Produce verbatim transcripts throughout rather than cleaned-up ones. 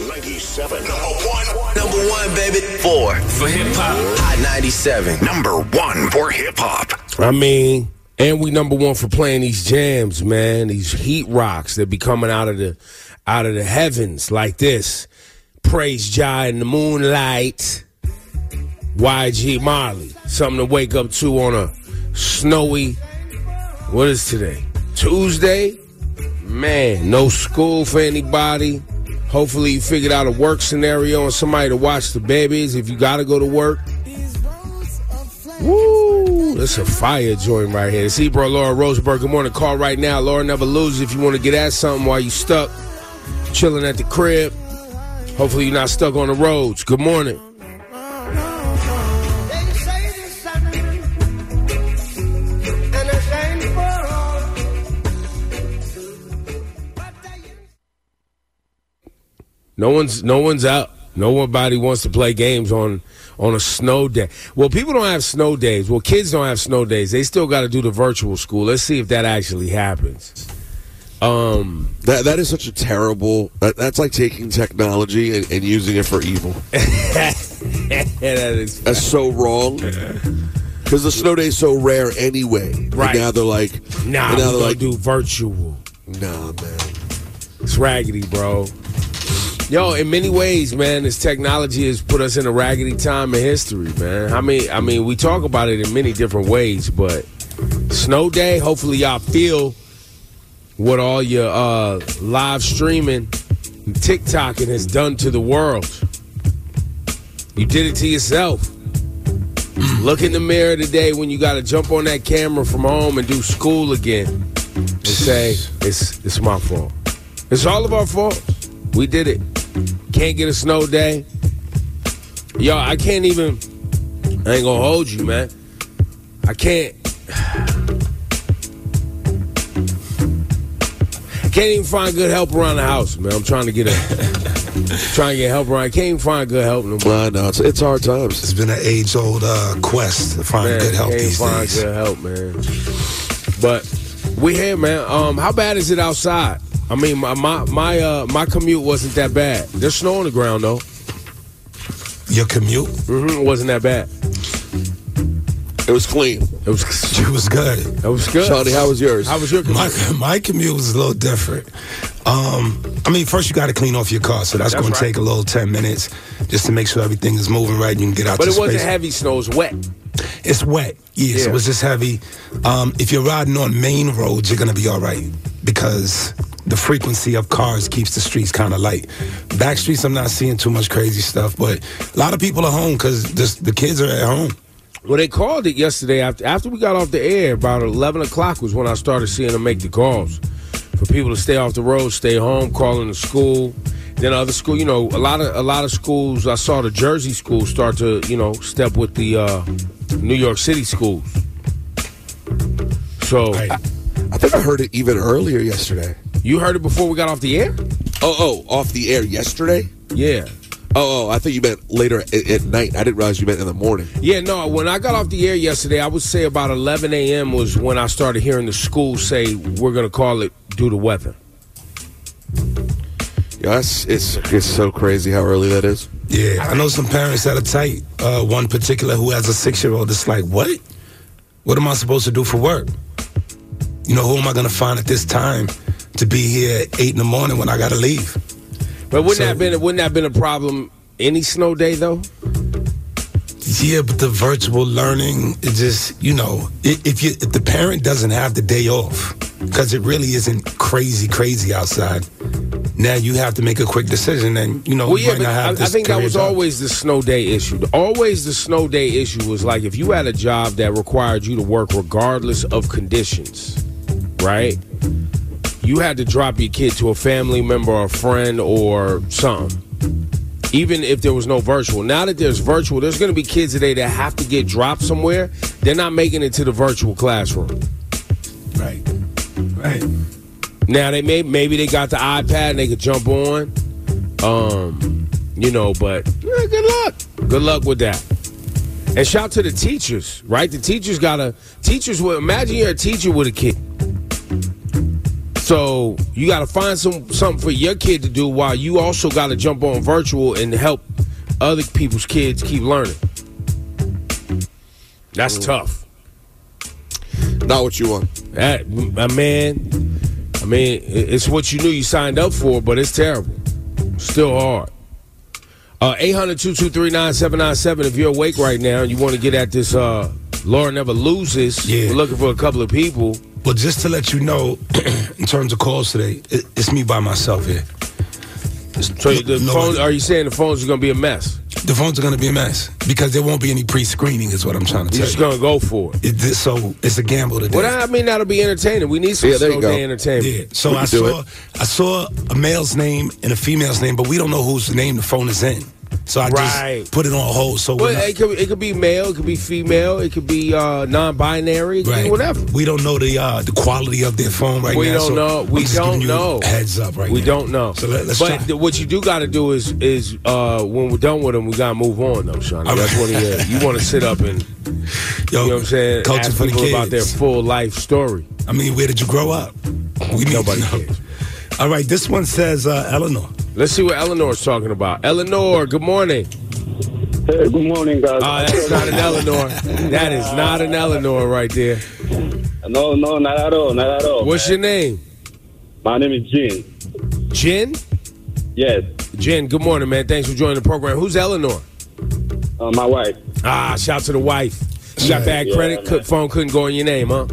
ninety-seven. Number one. Number one, baby. Four. For hip-hop. Hot ninety-seven. Number one for hip-hop. I mean, and we number one for playing these jams, man. These heat rocks that be coming out of the out of the heavens like this. Praise Jah in the moonlight. Y G Marley. Something to wake up to on a snowy, what is today? Tuesday? Man, no school for anybody. Hopefully you figured out a work scenario and somebody to watch the babies if you got to go to work. Woo! That's a fire joint right here. It's Ebro, Laura Rosenberg. Good morning. Call right now. Laura never loses if you want to get at something while you stuck chilling at the crib. Hopefully you're not stuck on the roads. Good morning. No one's no one's out. Nobody wants to play games on on a snow day. Well, people don't have snow days. Well, kids don't have snow days. They still got to do the virtual school. Let's see if that actually happens. Um, that that is such a terrible. That, that's like taking technology and, and using it for evil. that is that's so wrong. Because the snow day is so rare anyway. Right. And now they're like, nah. Now they're like, do virtual. Nah, man. It's raggedy, bro. Yo, in many ways, man, this technology has put us in a raggedy time in history, man. I mean, I mean, we talk about it in many different ways, but snow day, hopefully y'all feel what all your uh, live streaming and TikToking has done to the world. You did it to yourself. Look in the mirror today when you got to jump on that camera from home and do school again and say, it's, it's my fault. It's all of our fault. We did it. Can't get a snow day. Yo, I can't even, I ain't gonna hold you, man. I can't, I can't even find good help around the house, man. I'm trying to get a, trying to get help around. I can't even find good help no more. I know, it's, it's hard times. It's been an age old uh, quest to find man, good help these find days. Good help, man. But we here, man. Um, how bad is it outside? I mean, my my my, uh, my commute wasn't that bad. There's snow on the ground, though. Your commute? Mm-hmm, wasn't that bad. It was clean. It was It was good. It was good. Charlie, how was yours? How was your commute? My, my commute was a little different. Um, I mean, first you got to clean off your car, so that's, that's going right. to take a little ten minutes just to make sure everything is moving right and you can get out but to space. But it wasn't heavy snow. It was wet. It's wet. Yes, yeah. So it was just heavy. Um, if you're riding on main roads, you're going to be all right because the frequency of cars keeps the streets kind of light. Back streets, I'm not seeing too much crazy stuff, but a lot of people are home because the kids are at home. Well, they called it yesterday. After, after we got off the air, about eleven o'clock was when I started seeing them make the calls for people to stay off the road, stay home, calling the school. Then other school, you know, a lot of a lot of schools, I saw the Jersey schools start to, you know, step with the uh, New York City schools. So I, I think I heard it even earlier yesterday. You heard it before we got off the air? Oh, oh, off the air yesterday? Yeah. Oh, oh, I think you meant later at, at night. I didn't realize you meant in the morning. Yeah, no, when I got off the air yesterday, I would say about eleven a.m. was when I started hearing the school say, we're going to call it due to weather. Yeah, that's, it's, it's so crazy how early that is. Yeah, I know some parents that are tight. Uh, one particular who has a six-year-old that's like, what? What am I supposed to do for work? You know, who am I going to find at this time to be here at eight in the morning when I gotta leave? But wouldn't so, that been wouldn't that been a problem any snow day though? Yeah, but the virtual learning, it just, you know, if you if the parent doesn't have the day off because it really isn't crazy crazy outside, now you have to make a quick decision and you know. Well, yeah, but have I, I think that was job. always the snow day issue. Always the snow day issue was like if you had a job that required you to work regardless of conditions, right? You had to drop your kid to a family member or a friend or something. even if there was no virtual. Now that there's virtual, there's going to be kids today that have to get dropped somewhere. They're not making it to the virtual classroom. Right. Right. Now, they may maybe they got the iPad and they could jump on. Um, you know, but yeah, good luck. Good luck with that. And shout to the teachers, right? The teachers got to, teachers, will, imagine you're a teacher with a kid. So you got to find some something for your kid to do while you also got to jump on virtual and help other people's kids keep learning. That's mm. tough. Not what you want. That, man, I mean, it's what you knew you signed up for, but it's terrible. Still hard. Uh, eight hundred, two two three, nine seven nine seven. If you're awake right now and you want to get at this uh, Laura Never Loses, yeah. We're looking for a couple of people. Well, just to let you know, in terms of calls today, it, it's me by myself here. It's, so the no, phones, are you saying the phones are going to be a mess? The phones are going to be a mess because there won't be any pre-screening is what I'm trying to tell you. You're just going to go for it. it. So it's a gamble today. Well, I mean, that'll be entertaining. We need some yeah, slow day entertainment. Yeah. So I saw, I saw a male's name and a female's name, but we don't know whose name the phone is in. So I right. just put it on hold. So well, it, could, it could be male, it could be female, it could be uh, non-binary, right. whatever. We don't know the uh, the quality of their phone right we now. Don't so know. We don't know. Heads up, right? We now. don't know. So let, let's but try. What you do got to do is is uh, when we're done with them, we got to move on though, Sean. Right. That's what uh, you want to sit up and Yo, you know what I'm saying. Ask for people the kids. About their full life story. I mean, where did you grow up? We nobody cares. All right, this one says uh, Eleanor. Let's see what Eleanor's talking about. Eleanor, good morning. Hey, good morning, guys. Oh, that's not an Eleanor. That is not an Eleanor right there. No, no, not at all, not at all. What's man. your name? My name is Jen. Jen? Yes. Jen, good morning, man. Thanks for joining the program. Who's Eleanor? Uh, my wife. Ah, shout to the wife. You got bad yeah, credit? Could, phone couldn't go in your name, huh?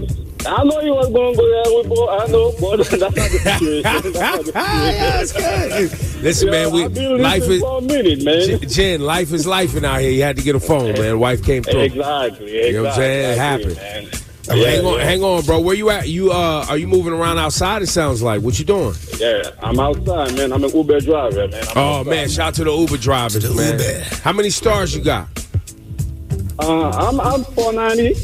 I know you was going to go there with both. I know, but that's not the situation. That's not the situation. Listen, man, we life is for a minute, man. Jen, life is life in out here. You had to get a phone, man. Wife came through. Exactly. You know what I'm saying? It happened. Yeah, hang on, yeah. hang on, bro. Where you at? You uh, are you moving around outside? It sounds like. What you doing? Yeah, I'm outside, man. I'm an Uber driver, man. I'm oh outside, man. man, shout out to the Uber drivers, the man. Uber. How many stars you got? Uh, I'm I'm four ninety.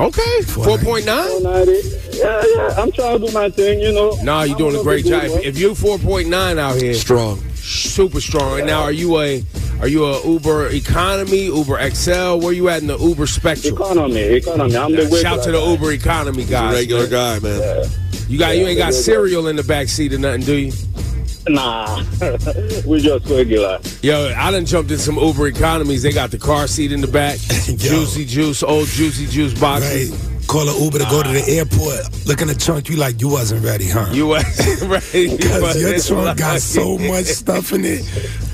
Okay, four point nine. Yeah, yeah. I'm trying to do my thing, you know. Nah, you're doing a great job. If, if you're four point nine out here, strong, super strong. Yeah. Now, are you a are you a Uber Economy, Uber X L? Where you at in the Uber spectrum? Economy, economy. I'm yeah. the shout to the guy. Uber Economy guys. Regular guy, man. Yeah. You got yeah, you ain't got cereal guy. in the back seat or nothing, do you? Nah, we just regular. Yo, I done jumped in some Uber economies. They got the car seat in the back. Juicy Juice, old Juicy Juice boxes. Right. Call an Uber to go uh, to the airport. Looking at Trunk, you like, you wasn't ready, huh? You wasn't ready. Because you your trunk like... got so much stuff in it.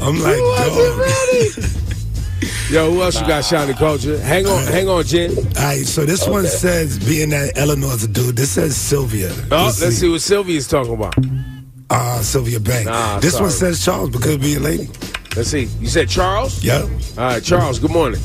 I'm like, you wasn't ready. Yo, who else nah. you got shouting culture? Hang on, right. hang on, Jen. All right, so this okay. one says, being that Eleanor's a dude, this says Sylvia. Oh, let's, let's see. see what Sylvia's talking about. Ah, uh, Sylvia Banks. Nah, this sorry. one says Charles, but could be a lady. Let's see. You said Charles? Yep. All right, Charles, good morning.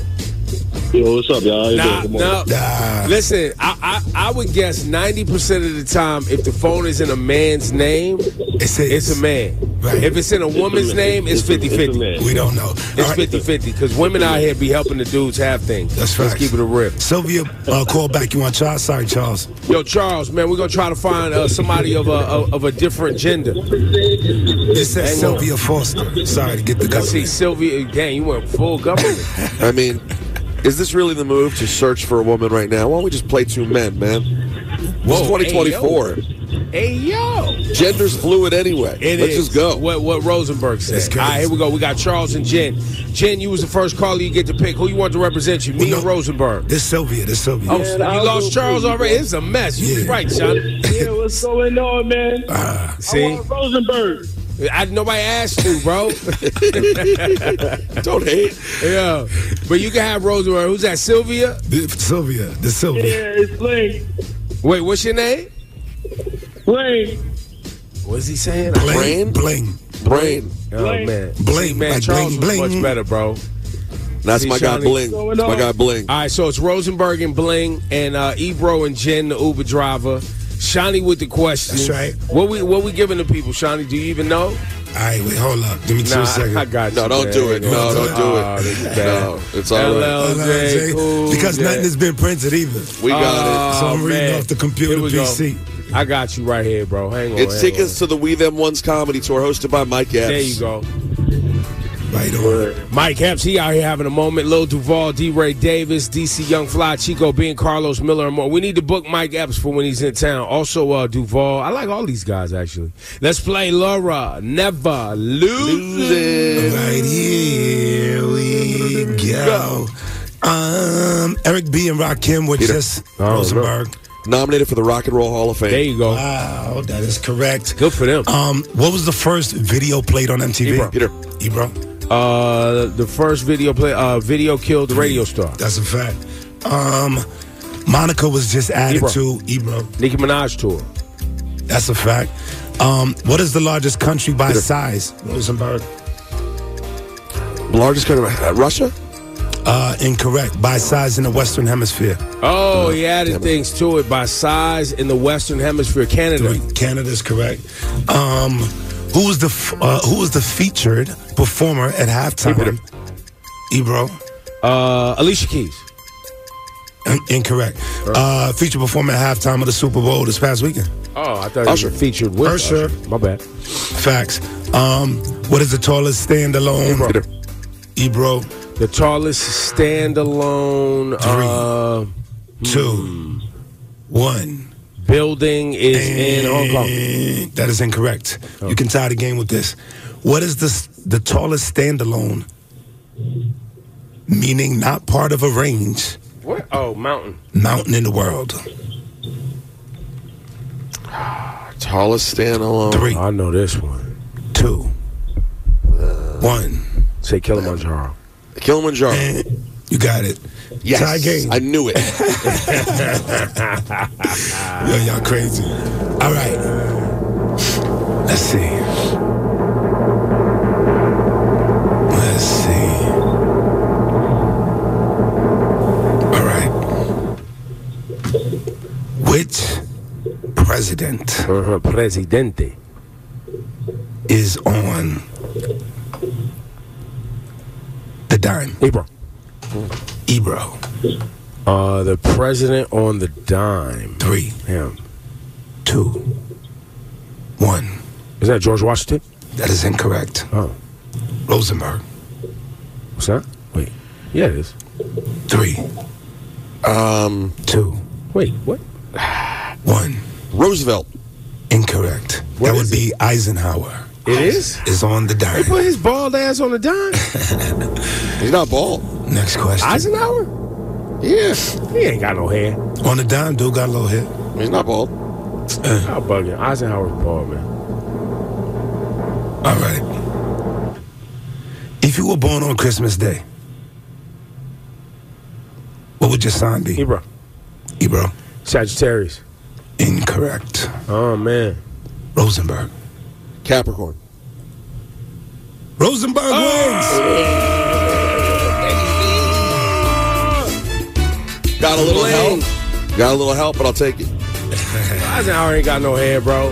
Yo, what's up, y'all? Nah, good morning. Nah. Listen, I, I I would guess ninety percent of the time, if the phone is in a man's name, it's a, it's a man. Right. If it's in a woman's name, it's fifty fifty. We don't know. It's fifty fifty, because women out here be helping the dudes have things. That's right. Let's keep it a rip. Sylvia, uh, call back. You want Charles? Sorry, Charles. Yo, Charles, man, we're going to try to find uh, somebody of a, of, of a different gender. This is Sylvia on. Foster. Sorry to get the government. See, Sylvia, dang, you went full government. I mean... Is this really the move to search for a woman right now? Why don't we just play two men, man? Whoa, it's twenty twenty-four. Hey, yo. Gender's fluid anyway. It Let's is. just go. What, what Rosenberg said. All right, here we go. We got Charles and Jen. Jen, you was the first caller you get to pick. Who you want to represent you? Me well, no, and Rosenberg. This Sylvia. This Sylvia. Oh, man, you lost Charles already? It's a mess. You yeah. right, Sean. Yeah, what's going on, man? Uh, see? I want Rosenberg. I, nobody asked you, bro. Don't hate. Yeah. But you can have Rosemary. Who's that, Sylvia? The, Sylvia. The Sylvia. Yeah, it's Blaine. Wait, what's your name? Blaine. What's he saying? Blaine? Blaine. Blaine. Oh, man. Blaine. Man, like Charles bling, bling. was much better, bro. That's See, my Shani, guy Bling. That's my guy Bling. All right, so it's Rosenberg and Bling and uh, Ebro and Jen, the Uber driver. Shani with the question. That's right. What we what we giving the people, Shani? Do you even know? All right, wait, hold up. Give me two nah, seconds. I got no, you, don't man. do it. No, don't, don't do it. Don't do it. Oh, no, it's all right. L L J, cool, because yeah. nothing has been printed either. We got oh, it. So I'm reading man. off the computer P C. Go. I got you right here, bro. Hang on. It's hang tickets on. to the We Them Ones comedy tour hosted by Mike Epps. There you go. Right on. Mike Epps, he out here having a moment. Lil Duvall, D. Ray Davis, D C Young Fly, Chico Bean, Carlos Miller, and more. We need to book Mike Epps for when he's in town. Also, uh, Duvall. I like all these guys, actually. Let's play Laura. Never lose it. Right here we go. go. Um, Eric B and Rakim with just Rosenberg. Know. Nominated for the Rock and Roll Hall of Fame. There you go. Wow, that is correct. Good for them. Um, what was the first video played on M T V? Ebro. Peter. Ebro. Uh, the first video play. Uh, video killed the radio star. That's a fact. Um, Monica was just added Ebro. to Ebro. Nicki Minaj tour. That's a fact. Um, what is the largest country by Peter. size? Rosenberg. Largest country? Uh, Russia. Uh, incorrect. By size in the Western Hemisphere. Oh, he added Canada. things to it. By size in the Western Hemisphere. Canada. Canada's correct. Um, who was the uh, who was the featured performer at halftime? Ebro. Uh, Alicia Keys. In incorrect. Right. Uh, featured performer at halftime of the Super Bowl this past weekend. Oh, I thought Usher. You were featured with Usher. Usher. My bad. Facts. Um, what is the tallest standalone? Ebro. Ebro. The tallest standalone. Three, uh, two, hmm. one. Building is and in Hong Kong. That is incorrect. Okay. You can tie the game with this. What is this, the tallest standalone? Meaning not part of a range. What? Oh, mountain. Mountain in the world. Tallest standalone. Three. I know this one. Two. Uh, one. Say Kilimanjaro. Kilimanjaro. And you got it. Yes. Tie game. I knew it. Yo, y'all crazy. All right. Let's see. Let's see. All right. Which president uh-huh, presidente is on the dime? Ebro. Ebro. Uh, the president on the dime. Three. Yeah. Two. One. Is that George Washington? That is incorrect. Oh. Rosenberg. What's that? Wait. Yeah, it is. Three. Um. Two. Wait, what? One. Roosevelt. Incorrect. What that would be it? Eisenhower. It is? Is on the dime. They put his bald ass on the dime? He's not bald. Next question. Eisenhower? Yeah. He ain't got no hair. On the dime, dude got a little hair. He's not bald. I'll bug you. Eisenhower's bald, man. All right. If you were born on Christmas Day, what would your sign be? Ebro. Ebro. Sagittarius. Incorrect. Oh, man. Rosenberg. Capricorn. Rosenberg wins. Oh! Got a little help. Got a little help, but I'll take it. Eisenhower ain't got no hair, bro.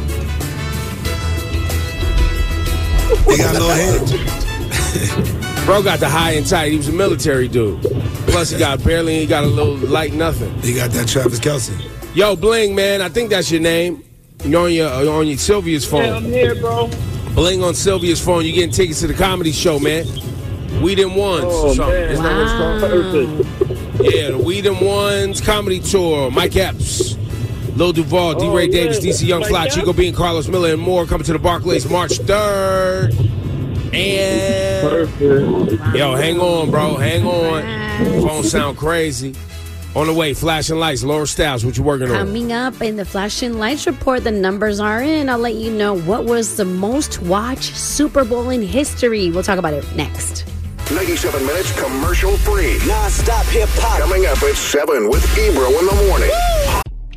He got no hair. Bro got the high and tight. He was a military dude. Plus, he got barely. He got a little light nothing. He got that Travis Kelce. Yo, Bling, man. I think that's your name. You're on your you're on your Sylvia's phone. Yeah, I'm here, bro. Bling on Sylvia's phone. You're getting tickets to the comedy show, man. We Them Ones. Oh, so, man. Wow. Yeah, the We Them Ones comedy tour. Mike Epps, Lil Duvall, D. Ray oh, Davis, D C Young Fly, Mike Chico Bean, Carlos Miller, and more coming to the Barclays March third. And perfect. Yo, hang on, bro. Hang on. Phone sound crazy. On the way, flashing lights. Laura Stylez, what you working on? Coming up in the flashing lights report, the numbers are in. I'll let you know what was the most watched Super Bowl in history. We'll talk about it next. ninety-seven minutes commercial free. Non-stop hip hop. Coming up at seven with Ebro in the morning. Woo!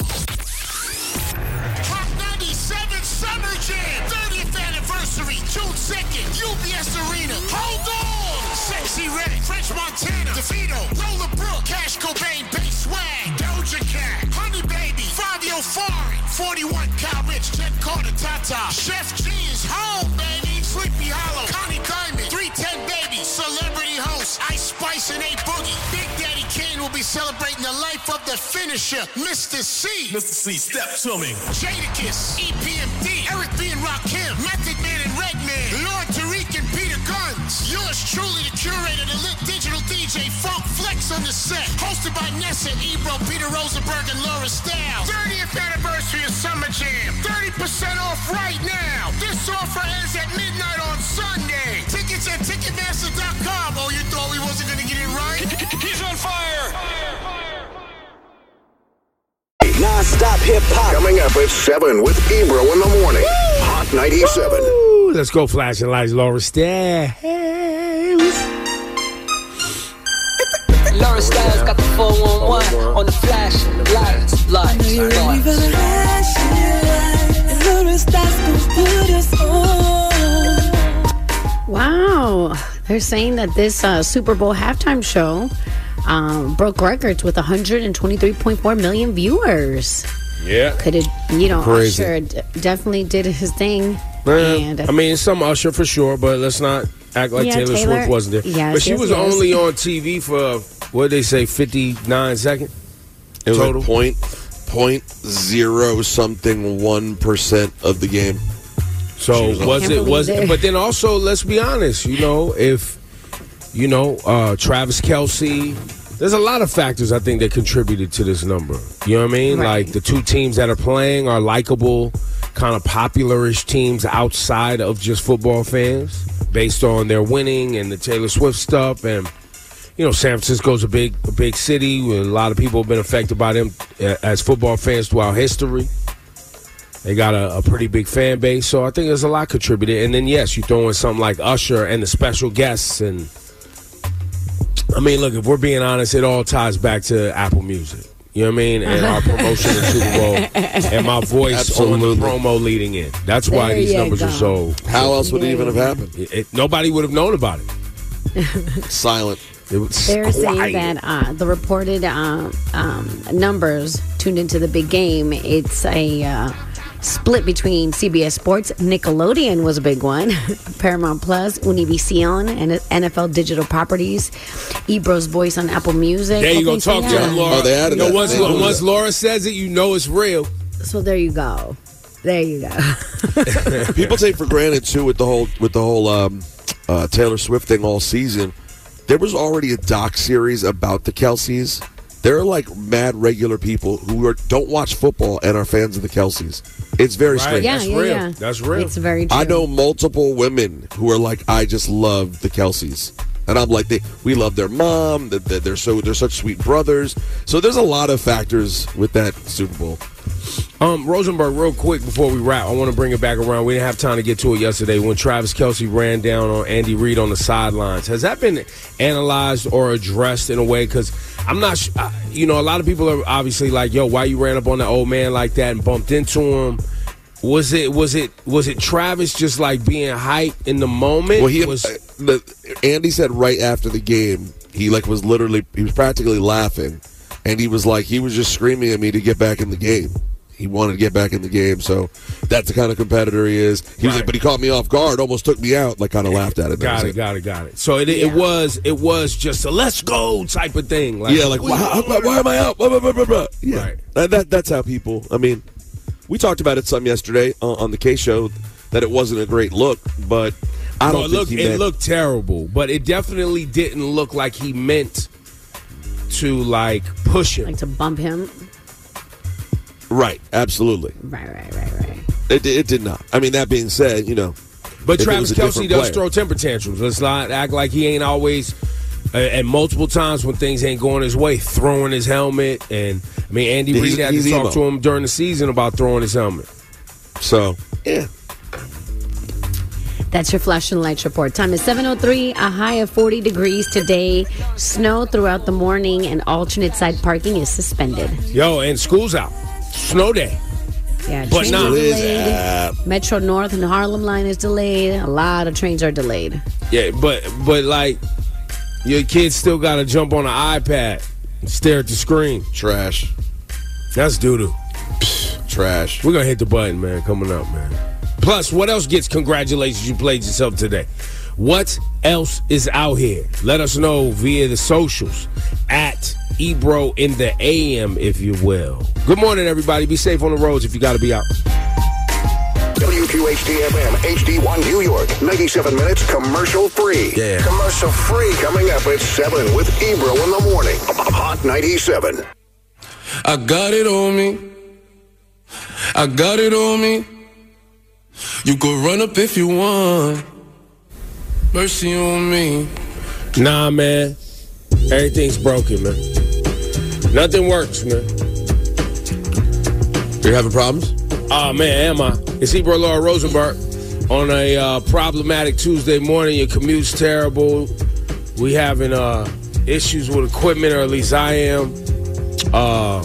Hot ninety-seven Summer Jam thirtieth anniversary, June second, U B S Arena. Hold on! Sexy Red, French Montana, DeVito, Lola Brooke, Cash Cobain, Bass Swag, Doja Cat, Honey Baby, Fivio Foreign, forty-one Kyle Rich, Jet Carter, Tata, Chef G is home, baby. Sleepy Hollow, Connie Diamond, three ten Baby, Celebrity Host, Ice Spice and A Boogie. Big Daddy Kane will be celebrating the life of the finisher, Mister C. Mister C, step to me. Jadakiss, E P M D, Eric B and Rakim, Method Man and Redman, Lord Tariq and Peter Guns. Yours truly, the curator, the lit digital D J, Funk Flex on the set. Hosted by Nessa, Ebro, Peter Rosenberg, and Laura Stylez. thirtieth anniversary of Summer Jam. thirty percent off right now. This offer ends at midnight on Sunday. Tickets at Ticketmaster dot com. Oh, you thought we wasn't going to get it right? He's on fire! Fire, fire, fire. Non-stop hip-hop. Coming up at seven with Ebro in the morning. Woo! Hot ninety-seven. Woo! Let's go, flashing lights, Laura Stylez. Laura Stylez got the four one one on the flash lights, lights, lights. Wow, they're saying that this uh, Super Bowl halftime show um, broke records with one hundred twenty-three point four million viewers. Yeah, could it? You know, crazy. Usher d- definitely did his thing. Man, and I mean, some Usher for sure, but let's not act like yeah, Taylor, Taylor Swift wasn't there. Yes, but she yes, was yes. only on T V for, what did they say, fifty-nine seconds? It was total? Like point, point zero something one percent of the game. So was, was it, was it, but then also, let's be honest, you know, if, you know, uh, Travis Kelce, there's a lot of factors I think that contributed to this number. You know what I mean? Right. Like the two teams that are playing are likable, kind of popular-ish teams outside of just football fans, based on their winning and the Taylor Swift stuff. And, you know, San Francisco's a big a big city where a lot of people have been affected by them as football fans throughout history. They got a, a pretty big fan base, so I think there's a lot contributed. And then, yes, you throw in something like Usher and the special guests. And, I mean, look, if we're being honest, it all ties back to Apple Music. You know what I mean? And uh-huh. our promotion of Super Bowl and my voice Absolutely. On the promo leading in. That's why there these numbers go. Are so... How else would there it even have happened? It, it, nobody would have known about it. Silent. It was They're quiet. Saying that uh, the reported uh, um, numbers tuned into the big game, it's a uh, split between C B S Sports. Nickelodeon was a big one. Paramount Plus, Univision, and N F L Digital Properties. Ebro's voice on Apple Music. There you go. Talk to him, Laura. Oh, they added you know, once, they once Laura says it, you know it's real. So there you go. There you go. People take for granted too with the whole with the whole um, uh, Taylor Swift thing all season. There was already a doc series about the Kelces. They're like mad regular people who are, don't watch football and are fans of the Kelces. It's very right. strange. Yeah, That's yeah, real. Yeah. That's real. It's very true. I know multiple women who are like, I just love the Kelces. And I'm like, they, we love their mom. That they're, they're so they're such sweet brothers. So there's a lot of factors with that Super Bowl. Um, Rosenberg, real quick before we wrap, I want to bring it back around. We didn't have time to get to it yesterday when Travis Kelce ran down on Andy Reid on the sidelines. Has that been analyzed or addressed in a way? Because I'm not, sh- I, you know, a lot of people are obviously like, "Yo, why you ran up on that old man like that and bumped into him?" Was it was it was it Travis just like being hyped in the moment? Well, he was. Uh, the, Andy said right after the game, he like was literally he was practically laughing, and he was like he was just screaming at me to get back in the game. He wanted to get back in the game, so that's the kind of competitor he is. He right. was like, but he caught me off guard, almost took me out, like kind of laughed at it. Got it, it, got it, got it. So it, yeah. it was, it was just a let's go type of thing. Like, yeah, like why, why am I out? Blah, blah, blah, blah, blah. Yeah, right. that, that that's how people. I mean. We talked about it some yesterday uh, on the K Show that it wasn't a great look, but I don't no, it think looked, he meant... It looked terrible, but it definitely didn't look like he meant to, like, push him. Like to bump him? Right, absolutely. Right, right, right, right. It, it did not. I mean, that being said, you know, But Travis Kelce does throw temper tantrums. Let's not act like he ain't always, uh, and multiple times when things ain't going his way, throwing his helmet. And, I mean, Andy Reid had to talk to him during the season about throwing his helmet. So, yeah. That's your Flash and Lights report. Time is seven oh three, a high of forty degrees today. Snow throughout the morning, and alternate side parking is suspended. Yo, and school's out. Snow day. Yeah, but not. Delayed. Metro North and Harlem line is delayed. A lot of trains are delayed. Yeah, but, but like, your kids still got to jump on an iPad and stare at the screen. Trash. That's doo-doo. Trash. We're going to hit the button, man, coming up, man. Plus, what else gets congratulations you played yourself today? What else is out here? Let us know via the socials, at Ebro in the A M, if you will. Good morning, everybody. Be safe on the roads if you got to be out. W Q H D F M, H D one New York, ninety-seven minutes commercial free. Yeah. Commercial free coming up at seven with Ebro in the morning. Hot ninety-seven. I got it on me. I got it on me. You could run up if you want. Mercy on me. Nah, man. Everything's broken, man. Nothing works, man. You having problems? Oh, man, am I? It's Ebro, Laura Rosenberg on a uh, problematic Tuesday morning. Your commute's terrible. We having uh, issues with equipment, or at least I am. Uh...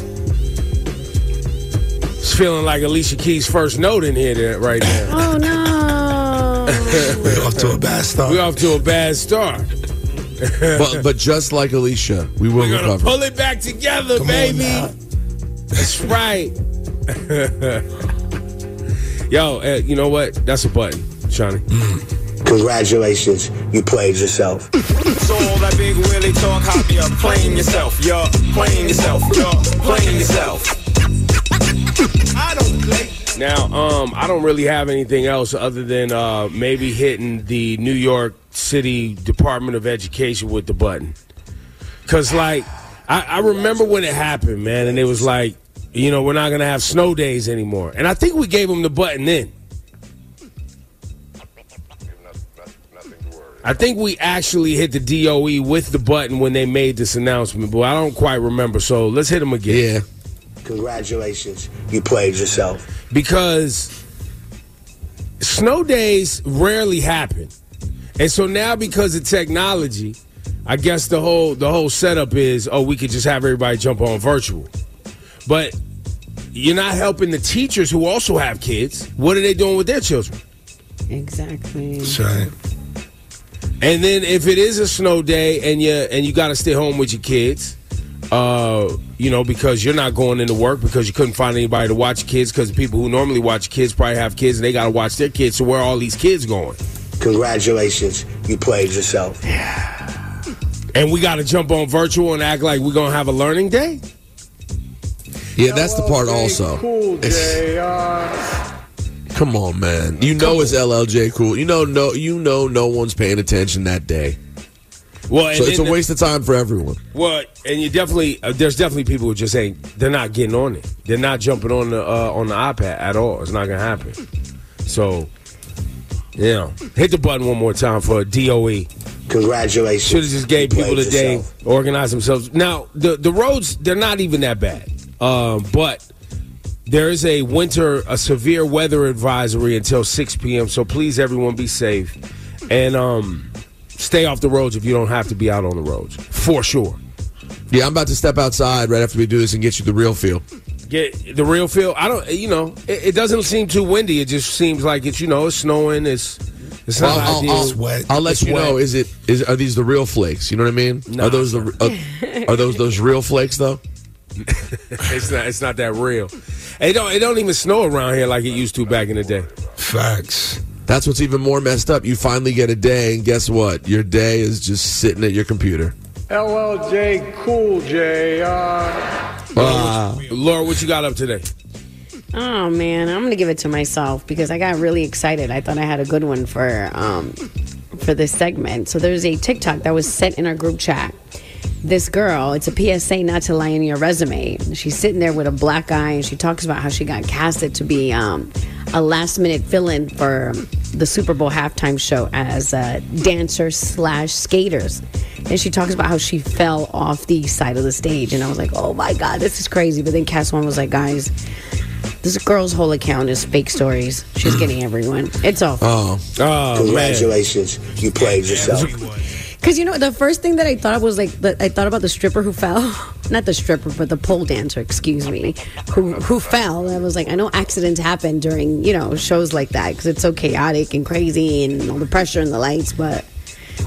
Feeling like Alicia Keys' first note in here right now. Oh, no. We're off to a bad start. We're off to a bad start. but, but just like Alicia, we will We're gonna recover. Pull it back together, Come baby. That's right. Yo, uh, you know what? That's a button, Shawnee. Congratulations, you played yourself. So all that big Willie talk, hop, you're playing yourself. You're playing yourself. You're playing yourself. I don't play. Now, um, I don't really have anything else other than uh, maybe hitting the New York City Department of Education with the button. Because, like, I, I remember when it happened, man, and it was like, you know, we're not going to have snow days anymore. And I think we gave them the button then. I think we actually hit the D O E with the button when they made this announcement, but I don't quite remember. So let's hit them again. Yeah. Congratulations, you played yourself. Because snow days rarely happen. And so now, because of technology, I guess the whole the whole setup is, oh, we could just have everybody jump on virtual. But you're not helping the teachers who also have kids. What are they doing with their children? Exactly. That's right. And then if it is a snow day and you, and you got to stay home with your kids, Uh, you know, because you're not going into work because you couldn't find anybody to watch your kids, because the people who normally watch kids probably have kids and they got to watch their kids. So where are all these kids going? Congratulations, you played yourself. Yeah. And we got to jump on virtual and act like we're going to have a learning day? Yeah, that's the part also. Cool day, uh... Come on, man. You know it's L L J Cool. You know, no, you know no one's paying attention that day. Well, and so it's a waste of time for everyone. Well, and you definitely uh, there's definitely people who just ain't. They're not getting on it. They're not jumping on the uh, on the iPad at all. It's not gonna happen. So, you know, hit the button one more time for a D O E. Congratulations. Should have just gave people today organize themselves. Now the the roads, they're not even that bad, um, but there is a winter a severe weather advisory until six p m So please, everyone, be safe, and um. stay off the roads if you don't have to be out on the roads. For sure. Yeah, I'm about to step outside right after we do this and get you the real feel. Get the real feel? I don't, you know, it, it doesn't seem too windy. It just seems like it's, you know, it's snowing. It's it's not I'll, ideal. I'll, I'll, sweat. I'll let it's you wet. know. Is it? Is are these the real flakes? You know what I mean? Nah. Are those the are, are those those real flakes though? it's not. It's not that real. It don't. It don't even snow around here like it used to back in the day. Facts. That's what's even more messed up. You finally get a day, and guess what? Your day is just sitting at your computer. L L J Cool J. Uh... Uh, Laura, what you got up today? Oh, man. I'm going to give it to myself because I got really excited. I thought I had a good one for, um, for this segment. So there's a TikTok that was sent in our group chat. This girl, it's a P S A not to lie in your resume. She's sitting there with a black eye, and she talks about how she got casted to be... Um, a last minute fill-in for the Super Bowl halftime show as a dancer slash skaters. And she talks about how she fell off the side of the stage. And I was like, oh my God, this is crazy. But then Cass One was like, guys, this girl's whole account is fake stories. She's getting everyone. It's all fake. Oh. Oh, congratulations. Man. You played yourself. Because, you know, the first thing that I thought of was like, the, I thought about the stripper who fell. Not the stripper, but the pole dancer, excuse me, who who fell. And I was like, I know accidents happen during, you know, shows like that because it's so chaotic and crazy and all the pressure and the lights, but.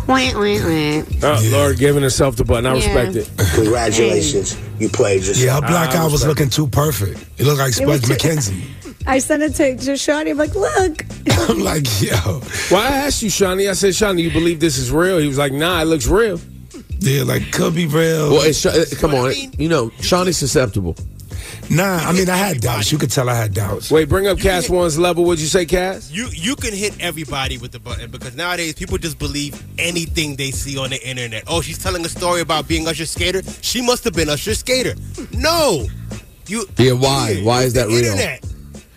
Wah, wah, wah. Oh, Laura giving herself the button. I yeah. respect it. Congratulations. Hey. You played yourself. Yeah, her black eye was looking too perfect. It looked like Spuds McKenzie. I sent it to, to Shawnee. I'm like, look. I'm like, yo. Well, I asked you, Shawnee. I said, Shawnee, you believe this is real? He was like, nah, it looks real. Yeah, like, could be real. Well, it's, come on. You know, Shawnee's susceptible. Nah, I mean, I had doubts. You could tell I had doubts. Wait, bring up Cass One's level. What'd you say, Cass? You you can hit everybody with the button because nowadays people just believe anything they see on the internet. Oh, she's telling a story about being Usher's skater. She must have been Usher's skater. No. you. Yeah, why? Why is that real? Internet.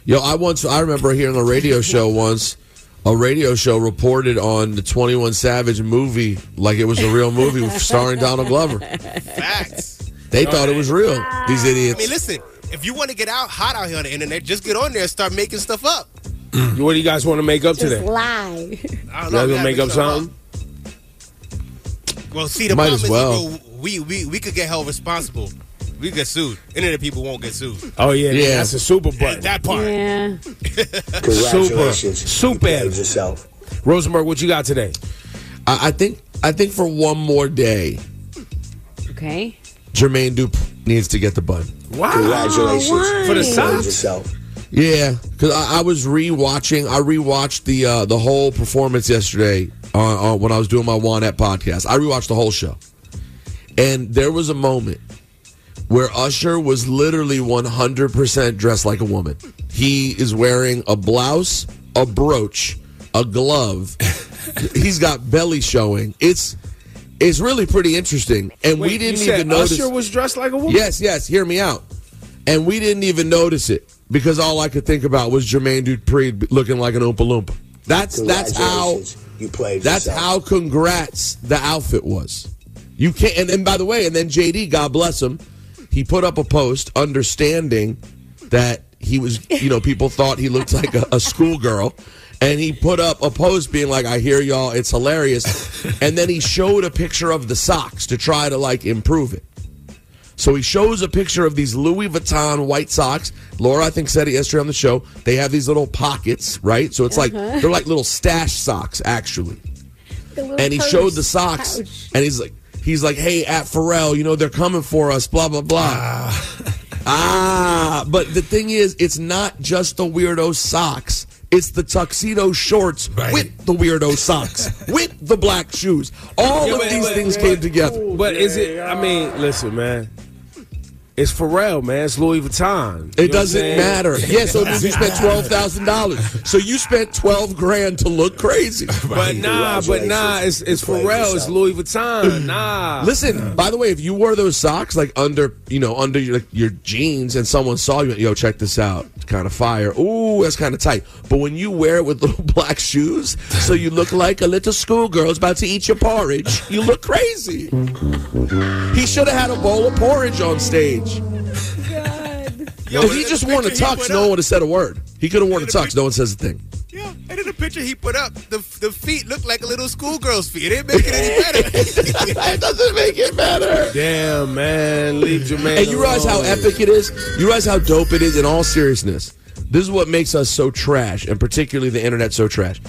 Yo, I once, I remember hearing a radio show once. A radio show reported on the twenty-one Savage movie like it was a real movie starring Donald Glover. Facts. They thought it was real, these idiots. I mean, listen, if you want to get out hot out here on the internet, just get on there and start making stuff up. What do you guys want to make up just today? Just lie. I don't know. You guys want to make up something? Up. Well, see, the Might problem as well. is people, we, we, we could get held responsible. We get sued. Internet people won't get sued. Oh, yeah. yeah. That's a super button. That part. Yeah. Congratulations. Super. You super. Yourself. Rosenberg, what you got today? I, I think I think for one more day. Okay. Jermaine Dupri needs to get the button. Wow. Congratulations. Why? For the socks? Yeah. Because I, I was re-watching. I re-watched the, uh, the whole performance yesterday uh, uh, when I was doing my Juanette podcast. I re-watched the whole show. And there was a moment where Usher was literally one hundred percent dressed like a woman. He is wearing a blouse, a brooch, a glove. He's got belly showing. It's it's really pretty interesting. And Wait, we didn't you said even notice. Usher was dressed like a woman? Yes, yes. Hear me out. And we didn't even notice it because all I could think about was Jermaine Dupri looking like an Oompa Loompa. That's that's how you played. That's yourself. How congrats the outfit was. You can't. And, and by the way, and then J D, God bless him. He put up a post understanding that he was, you know, people thought he looked like a, a schoolgirl. And he put up a post being like, I hear y'all, it's hilarious. And then he showed a picture of the socks to try to, like, improve it. So he shows a picture of these Louis Vuitton white socks. Laura, I think, said it yesterday on the show. They have these little pockets, right? So it's uh-huh. like, they're like little stash socks, actually. And he showed the socks. Pouch. And he's like. He's like, hey, at Pharrell, you know, they're coming for us, blah, blah, blah. Ah. ah. But the thing is, it's not just the weirdo socks. It's the tuxedo shorts right. with the weirdo socks, with the black shoes. All yeah, of but, these but, things but, came together. Oh, but is it, I mean, listen, man. It's Pharrell, man. It's Louis Vuitton. You it doesn't matter. Yeah, so you spent twelve thousand dollars. So you spent twelve grand to look crazy. But nah, but nah, it's, it's Pharrell. It's Louis Vuitton. Nah. Listen, by the way, if you wore those socks, like under, you know, under your, like, your jeans and someone saw you, yo, check this out. It's kind of fire. Ooh, that's kind of tight. But when you wear it with little black shoes, so you look like a little schoolgirl's about to eat your porridge, you look crazy. He should have had a bowl of porridge on stage. Oh, God. Yo, if he just worn a tux, no one would have said a word. He could have worn a tux. Picture, no one says a thing. Yeah, and in the picture he put up, the the feet look like a little schoolgirl's feet. It didn't make it any better. It doesn't make it better. Damn, man. Leave Jermaine And you realize alone. How epic it is? You realize how dope it is in all seriousness? This is what makes us so trash, and particularly the internet so trash.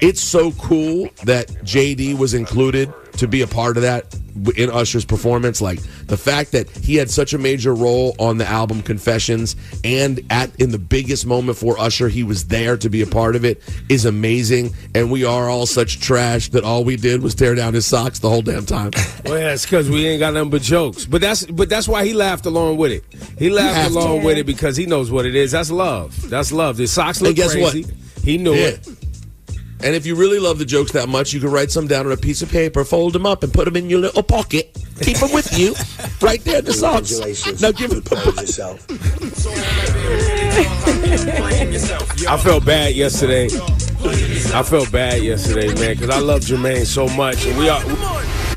It's so cool that J D was included to be a part of that in Usher's performance. Like, the fact that he had such a major role on the album Confessions and at in the biggest moment for Usher, he was there to be a part of it, is amazing. And we are all such trash that all we did was tear down his socks the whole damn time. Well, yeah, it's because we ain't got nothing but jokes. But that's but that's why he laughed along with it. He laughed along to. with it because he knows what it is. That's love. That's love. The socks look and guess crazy. What? He knew yeah. it. And if you really love the jokes that much, you can write some down on a piece of paper, fold them up, and put them in your little pocket. Keep them with you. Right there in the socks. Now give it to yourself. I felt bad yesterday. I felt bad yesterday, man, because I love Jermaine so much. And we are.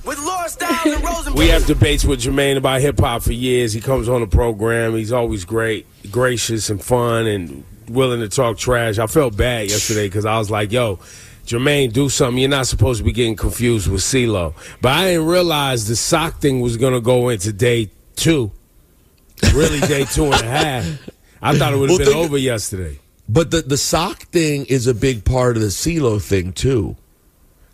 With Laura Stylez and Rosenberg. We have debates with Jermaine about hip hop for years. He comes on the program. He's always great, gracious, and fun, and willing to talk trash. I felt bad yesterday because I was like, yo, Jermaine, do something. You're not supposed to be getting confused with CeeLo. But I didn't realize the sock thing was going to go into day two. Really, day two and a half. I thought it would have well, been over yesterday. But the, the sock thing is a big part of the CeeLo thing, too.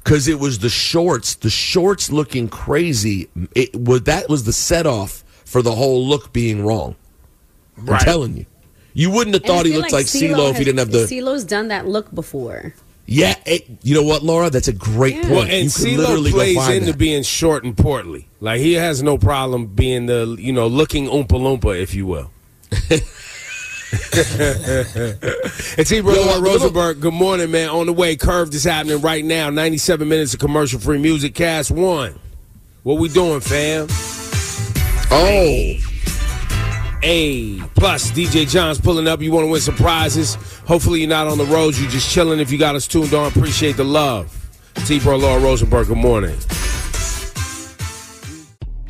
Because it was the shorts. The shorts looking crazy. It was, that was the set-off for the whole look being wrong. Right. I'm telling you. You wouldn't have and thought he looked like, like CeeLo if he didn't have the... CeeLo's done that look before. Yeah, it, you know what, Laura? That's a great yeah. point. Well, and CeeLo plays into that. Being short and portly. Like, he has no problem being the, you know, looking Oompa Loompa, if you will. It's Ebro, Laura Rosenberg. Good morning, man. On the way, Curved is happening right now. ninety-seven minutes of commercial-free music. Cast one. What we doing, fam? Oh. Hey, plus D J John's pulling up. You want to win some prizes? Hopefully you're not on the roads. You're just chilling. If you got us tuned on, appreciate the love. T-Bro, Laura Rosenberg, good morning.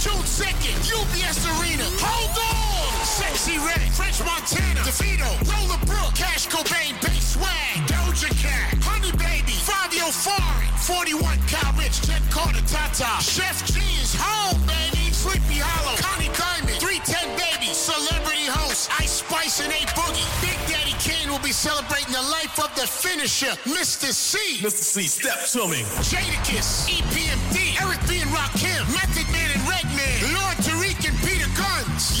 June second, U B S Arena. Hold on! Sexy Red, French Montana, DeVito, Lola Brooke, Cash Cobain, Big Swag, Doja Cat, Honey Baby, Fivio Foreign, forty-one, Kyle Rich, Jet Carter, Tata, Chef G's Home, baby, Sleepy Hollow, Connie Diamond, three ten Baby, Celebrity Host, Ice Spice and A Boogie. Big Daddy Kane will be celebrating the life of the finisher, Mister C. Mister C, step to me. Jadakiss, E P M D, Eric B and Rakim, Method Man and Lord Tariq and Peter Guns.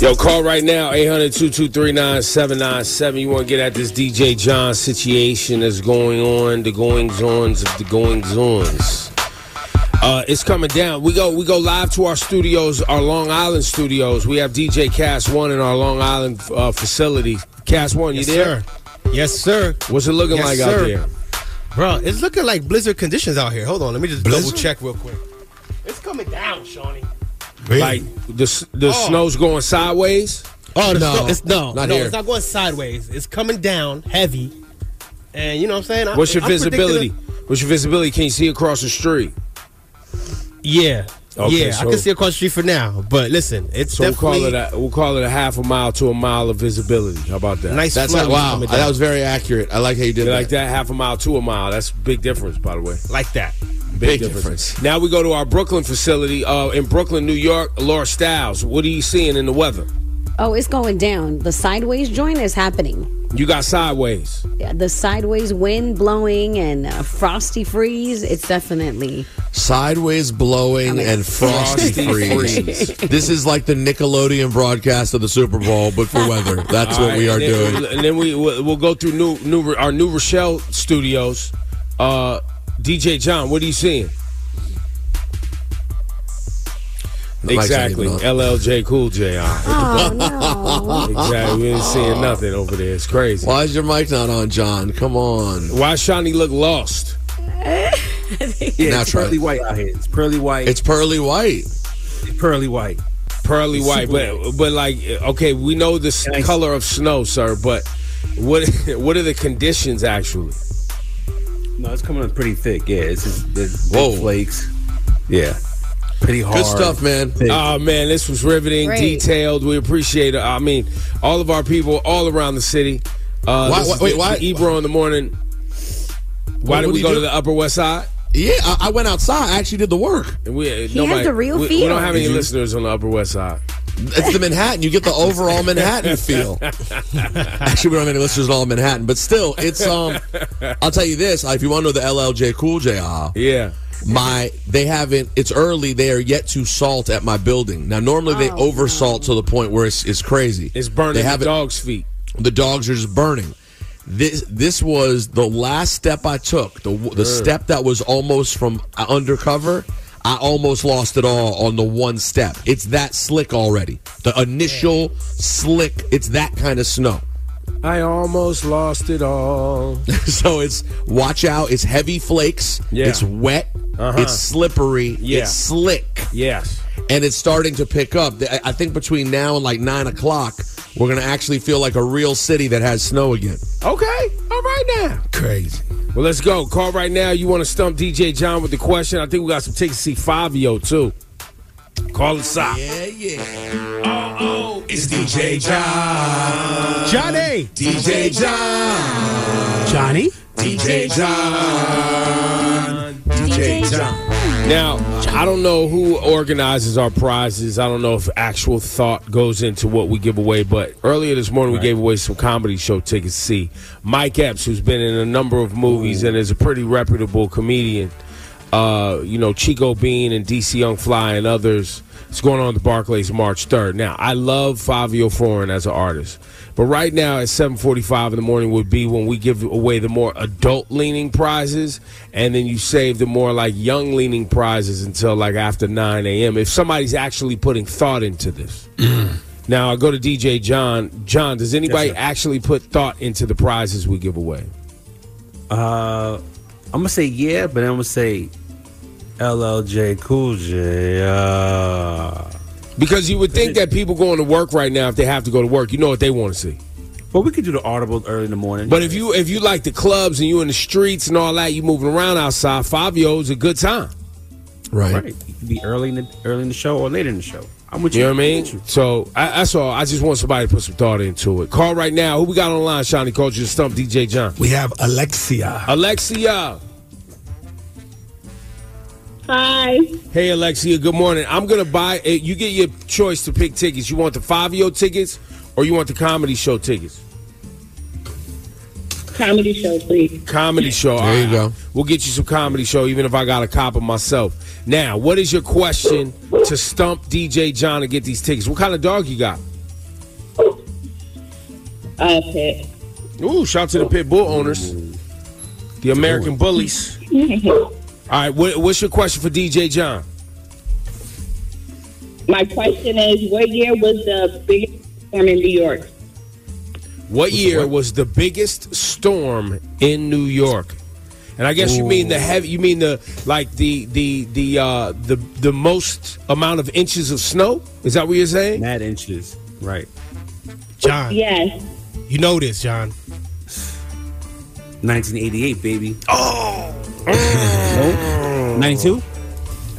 Yo, call right now, eight hundred, two two three, nine seven nine seven. You want to get at this D J John situation that's going on, the goings-ons of the goings-ons. Uh, it's coming down. We go we go live to our studios, our Long Island studios. We have D J Cast One in our Long Island uh, facility. Cast One, you yes, there? Sir. Yes, sir. What's it looking yes, like sir. out there? Bro, it's looking like blizzard conditions out here. Hold on, let me just blizzard? double check real quick. It's coming down, Shawnee. Really? Like the the oh. snow's going sideways. Oh the no, snow, it's no, not no, here. It's not going sideways. It's coming down heavy, and you know what I'm saying. What's I, your I'm visibility? Predicting... What's your visibility? Can you see across the street? Yeah, okay, yeah, so, I can see across the street for now. But listen, it's so definitely... we'll call it a, we'll call it a half a mile to a mile of visibility. How about that? Nice. That's not, wow. That was very accurate. I like how you did you that. Like that, half a mile to a mile. That's a big difference, by the way. Like that. Big, Big difference. difference. Now we go to our Brooklyn facility uh, in Brooklyn, New York. Laura Stylez, what are you seeing in the weather? Oh, it's going down. The sideways joint is happening. You got sideways. Yeah, the sideways wind blowing and uh, frosty freeze. It's definitely sideways blowing I mean, and frosty freeze. This is like the Nickelodeon broadcast of the Super Bowl, but for weather. That's All what right, we are and doing. Then, and then we we'll go through new new our New Rochelle studios. Uh, D J John, what are you seeing? The exactly. L L J Cool J on. Oh, no. Exactly. We ain't seeing nothing over there. It's crazy. Why is your mic not on, John? Come on. Why Shawnee look lost? Yeah, it's pearly white out here. It's pearly white. It's pearly white. It's pearly white. Pearly it's white. But, nice. but, like, okay, we know the nice. color of snow, sir, but what what are the conditions actually? No, it's coming up pretty thick. Yeah, it's just it's big flakes. Yeah, pretty hard. Good stuff, man. Oh, man, this was riveting, Great. detailed. We appreciate it. I mean, all of our people all around the city. Uh, why, why, wait, the, why? The Ebro in the morning. Why what, did what we do go do? to the Upper West Side? Yeah, I, I went outside. I actually did the work. And we, he nobody, has the real we, feel. We don't have any listeners on the Upper West Side. It's the Manhattan. You get the overall Manhattan feel. Actually, we don't have any listeners at all in Manhattan. But still, it's... um. I'll tell you this. If you want to know the L L J Cool J aisle... Yeah. My, they haven't, it's early, they are yet to salt at my building. Now, normally oh, they oversalt no. to the point where it's, it's crazy. It's burning the dog's feet. The dogs are just burning. This this was the last step I took. The, the step that was almost from undercover, I almost lost it all on the one step. It's that slick already. The initial yeah. slick, it's that kind of snow. I almost lost it all. So it's, watch out. It's heavy flakes. Yeah. It's wet. Uh-huh. It's slippery. Yeah. It's slick. Yes. And it's starting to pick up. I think between now and like nine o'clock, we're going to actually feel like a real city that has snow again. Okay. All right now. Crazy. Well, let's go. Call right now. You want to stump D J John with the question? I think we got some tickets to see Fivio, too. Call us up. Yeah, yeah. Uh-oh, it's D J John. Johnny. D J John. Johnny. D J John. D J John. Now, I don't know who organizes our prizes. I don't know if actual thought goes into what we give away, but earlier this morning, right, we gave away some comedy show tickets to see Mike Epps, who's been in a number of movies, ooh, and is a pretty reputable comedian. Uh, you know, Chico Bean and D C Young Fly and others. It's going on at the Barclays March third. Now, I love Fivio Foreign as an artist. But right now at seven forty-five in the morning would be when we give away the more adult-leaning prizes, and then you save the more, like, young-leaning prizes until, like, after nine a.m. if somebody's actually putting thought into this. Now, I go to D J John. John, does anybody yes, actually put thought into the prizes we give away? Uh, I'm going to say yeah, but I'm going to say... L L J Cool J. Uh, because you would think that people going to work right now, if they have to go to work, you know what they want to see. Well, we could do the audible early in the morning. But yeah, if you if you like the clubs and you in the streets and all that, you moving around outside, Fivio is a good time. Right. Right. You could be early in the early in the show or later in the show. I'm with you. You know what I mean? So I, that's all. I just want somebody to put some thought into it. Call right now. Who we got online, Shawnee Culture to stump D J John? We have Alexia. Alexia. Hi. Hey, Alexia. Good morning. I'm going to buy... You get your choice to pick tickets. You want the Fivio tickets or you want the comedy show tickets? Comedy show, please. Comedy show. There right, you go. We'll get you some comedy show, even if I got a cop of myself. Now, what is your question to stump D J John to get these tickets? What kind of dog you got? Uh, pit. Ooh, shout out to the pit bull owners. The American bullies. All right, what, what's your question for D J John? My question is, what year was the biggest storm in New York? What year was the biggest storm in New York? And I guess ooh, you mean the heavy, you mean the like the the the uh, the the most amount of inches of snow? Is that what you're saying? Mad inches, right? John. Yes. You know this, John. nineteen eighty-eight, baby. Oh. Oh. ninety-two?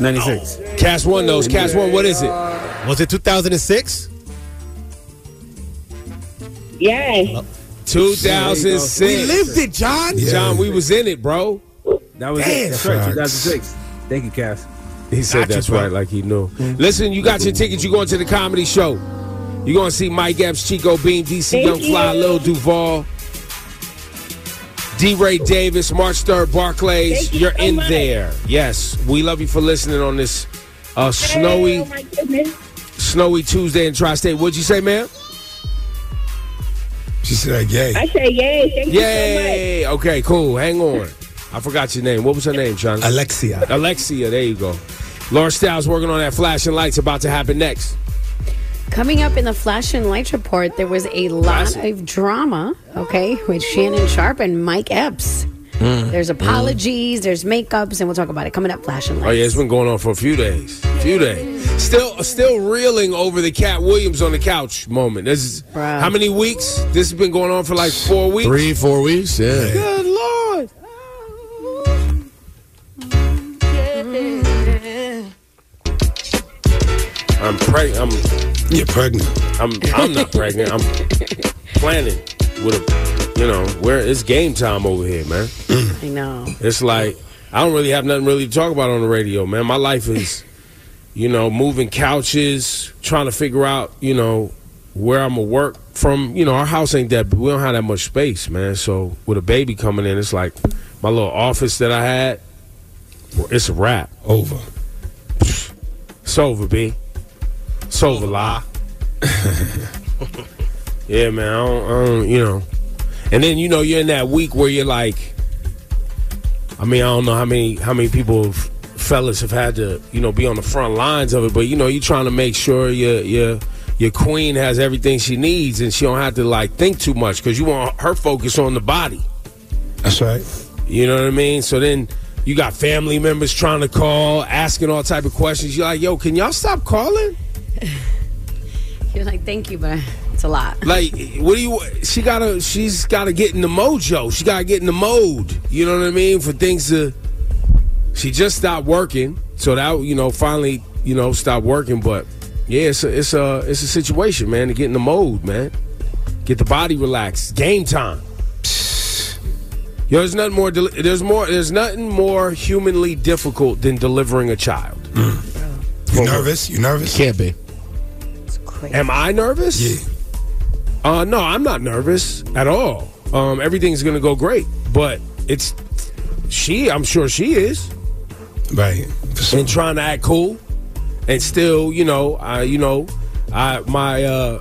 ninety-six. Oh. Cash one knows. Cash one, what is it? Was it two thousand six? Yes. two thousand six. We lived it, John. Yeah. John, we was in it, bro. That was damn, it. That's right, two thousand six. Thank you, Cass. He said that's right, like he knew. Mm-hmm. Listen, you got your tickets. You're going to the comedy show. You're going to see Mike Epps, Chico Bean, D C thank Young you. Fly, Lil Duvall, D. Ray Davis, March third, Barclays. You're in there. Yes. We love you for listening on this uh, snowy snowy Tuesday in Tri-State. What'd you say, ma'am? She said, yay. I said, yay. Thank yay. You so much. Okay, cool. Hang on. I forgot your name. What was her name, John? Alexia. Alexia. There you go. Laura Stylez working on that flashing lights about to happen next. Coming up in the Flash and Lights report, there was a lot of drama, okay, with Shannon Sharpe and Mike Epps. Mm. There's apologies, mm. there's makeups, and we'll talk about it coming up. Flash and Lights. Oh yeah, it's been going on for a few days. A few days. Still, still reeling over the Cat Williams on the couch moment. This is bruh, how many weeks? This has been going on for like four weeks. Three, four weeks. Yeah. Good Lord. I'm preg- I'm. You're pregnant. I'm. I'm not pregnant. I'm planning with a you know, where it's game time over here, man. I know. It's like I don't really have nothing really to talk about on the radio, man. My life is, you know, moving couches, trying to figure out, you know, where I'm going to work from. You know, our house ain't that, we don't have that much space, man. So with a baby coming in, it's like my little office that I had, it's a wrap. Over. It's over, B. It's over, La. Yeah, man, I don't, I don't, you know. And then, you know, you're in that week where you're like, I mean, I don't know how many how many people, fellas, have had to, you know, be on the front lines of it. But, you know, you're trying to make sure your your your queen has everything she needs and she don't have to, like, think too much because you want her focus on the body. That's right. You know what I mean? So then you got family members trying to call, asking all type of questions. You're like, yo, can y'all stop calling? You're like, thank you, but it's a lot. Like, what do you? She gotta, she's gotta get in the mojo. She gotta get in the mode. You know what I mean? For things to, she just stopped working, so that you know, finally, you know, stopped working. But yeah, it's a, it's a, it's a situation, man. To get in the mode, man. Get the body relaxed. Game time. Yo, there's nothing more. Deli- there's more. There's nothing more humanly difficult than delivering a child. Mm. You nervous? You nervous? You can't be. Am I nervous? Yeah. Uh, no, I'm not nervous at all. Um, everything's going to go great. But it's she, I'm sure she is. Right. Sure. And trying to act cool. And still, you know, I, you know, I, my, uh,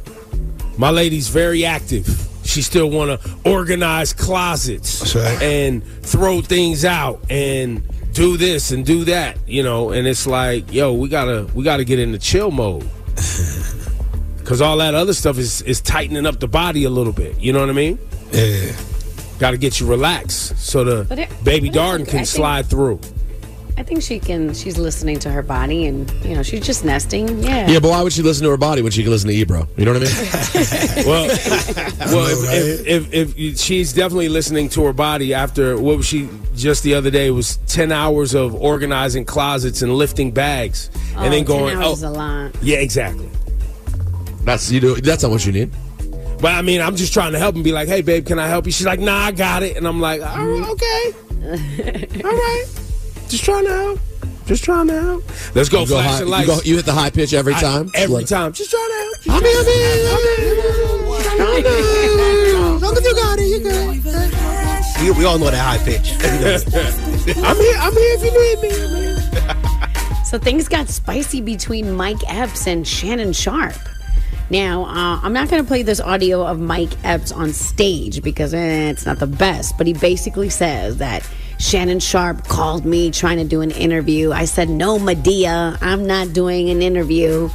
my lady's very active. She still want to organize closets right. and throw things out and do this and do that, you know. And it's like, yo, we gotta, we gotta get into chill mode. Because all that other stuff is, is tightening up the body a little bit. You know what I mean? Yeah. Got to get you relaxed so the it, baby Darden can I slide think, through. I think she can. She's listening to her body and, you know, she's just nesting. Yeah. Yeah, but why would she listen to her body when she can listen to Ebro? You know what I mean? well, well, know, if, right? if, if, if she's definitely listening to her body after what was she just the other day was ten hours of organizing closets and lifting bags oh, and then going, ten hours oh, is a lot. Yeah, exactly. That's you do. That's not what you need. But I mean, I'm just trying to help and be like, "Hey, babe, can I help you?" She's like, "Nah, I got it." And I'm like, "All right, okay, all right." Just trying to help. Just trying to help. Let's go. You go flashing high, lights. You, go, you hit the high pitch every I, time. Every Let time. It. Just trying to help. Just I mean, I mean, I mean. I mean. Long as you got it, you good. We, we all know that high pitch. I'm here. I'm here if you need me. I'm here. So things got spicy between Mike Epps and Shannon Sharpe. Now, uh, I'm not going to play this audio of Mike Epps on stage because eh, it's not the best, but he basically says that Shannon Sharpe called me trying to do an interview. I said, no, Madea, I'm not doing an interview.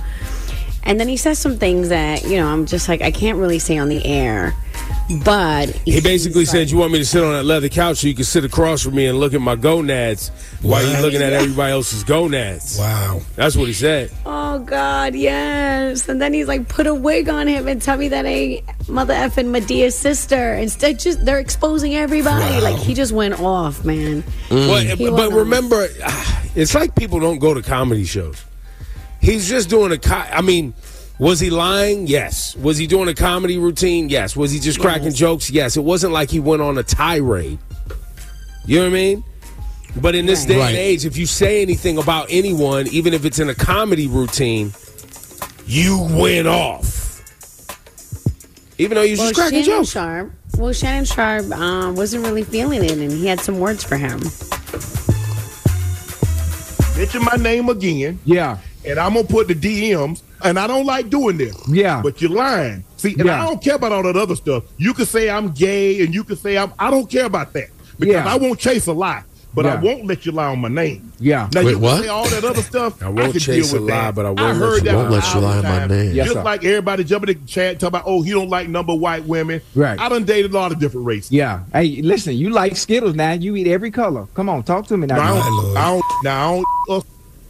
And then he says some things that, you know, I'm just like, I can't really say on the air. But he basically said, like, you want me to sit on that leather couch so you can sit across from me and look at my gonads while you're looking at everybody else's gonads. Wow. That's what he said. Oh, God, yes. And then he's like, put a wig on him and tell me that I mother effing Medea's sister. Instead, just they're exposing everybody. Wow. Like, he just went off, man. Mm. Well, but remember, it's like people don't go to comedy shows. He's just doing a... Co- I mean... Was he lying? Yes. Was he doing a comedy routine? Yes. Was he just cracking yes. jokes? Yes. It wasn't like he went on a tirade. You know what I mean? But in this right. day right. and age, if you say anything about anyone, even if it's in a comedy routine, you went off. Even though you well, just cracking Shannon jokes. Sharpe, well, Shannon Sharpe uh, wasn't really feeling it, and he had some words for him. Mention my name again. Yeah. And I'm going to put the D Ms. And I don't like doing this. Yeah. But you're lying. See, and yeah. I don't care about all that other stuff. You can say I'm gay and you can say I'm... I don't care about that. Because yeah. I won't chase a lie. But yeah. I won't let you lie on my name. Yeah. Now, Wait, you what? Can say all that other stuff. I won't I chase deal with a lie, that. But I won't, I heard let, you, won't let you lie on my name. Yes, Just sir. Like everybody jumping in the chat talking about, oh, he don't like number white women. Right. I done dated a lot of different races. Yeah. Hey, listen, you like Skittles now. You eat every color. Come on, talk to me now. No, I don't... I don't, now, I don't uh,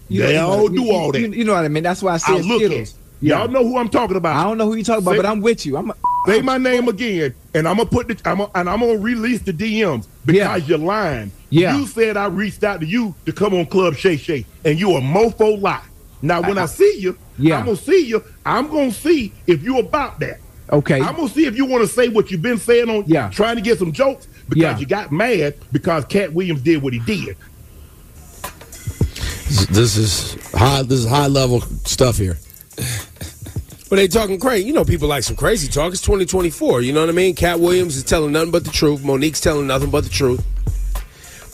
You they know, all do you, all that. You, you know what I mean? That's why I said I look Skittles. Yeah. Y'all know who I'm talking about. I don't know who you talking about, say, but I'm with you. I'm a, say I'm, my name again, and I'm gonna put the I'm a, and I'm gonna release the D Ms because yeah. you're lying. Yeah. You said I reached out to you to come on Club Shay Shay, and you a mofo lie. Now when I, I see you, yeah. I'm gonna see you. I'm gonna see if you about that. Okay. I'm going to see if you want to say what you've been saying on yeah. trying to get some jokes because yeah. you got mad because Cat Williams did what he did. This is high, this is high level stuff here. But they talking crazy. You know people like some crazy talk. It's twenty twenty-four. You know what I mean? Cat Williams is telling nothing but the truth. Monique's telling nothing but the truth.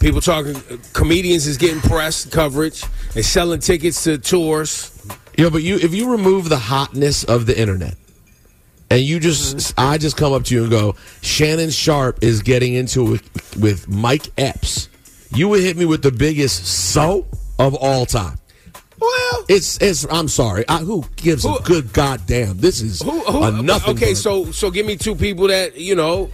People talking. Comedians is getting press coverage. They selling tickets to tours. Yeah, but you if you remove the hotness of the internet, and you just mm-hmm. I just come up to you and go, Shannon Sharpe is getting into it with, with Mike Epps. You would hit me with the biggest so of all time. Well, it's it's. I'm sorry. I, who gives who, a good goddamn? This is who, who, a nothing. Okay, so so give me two people that you know.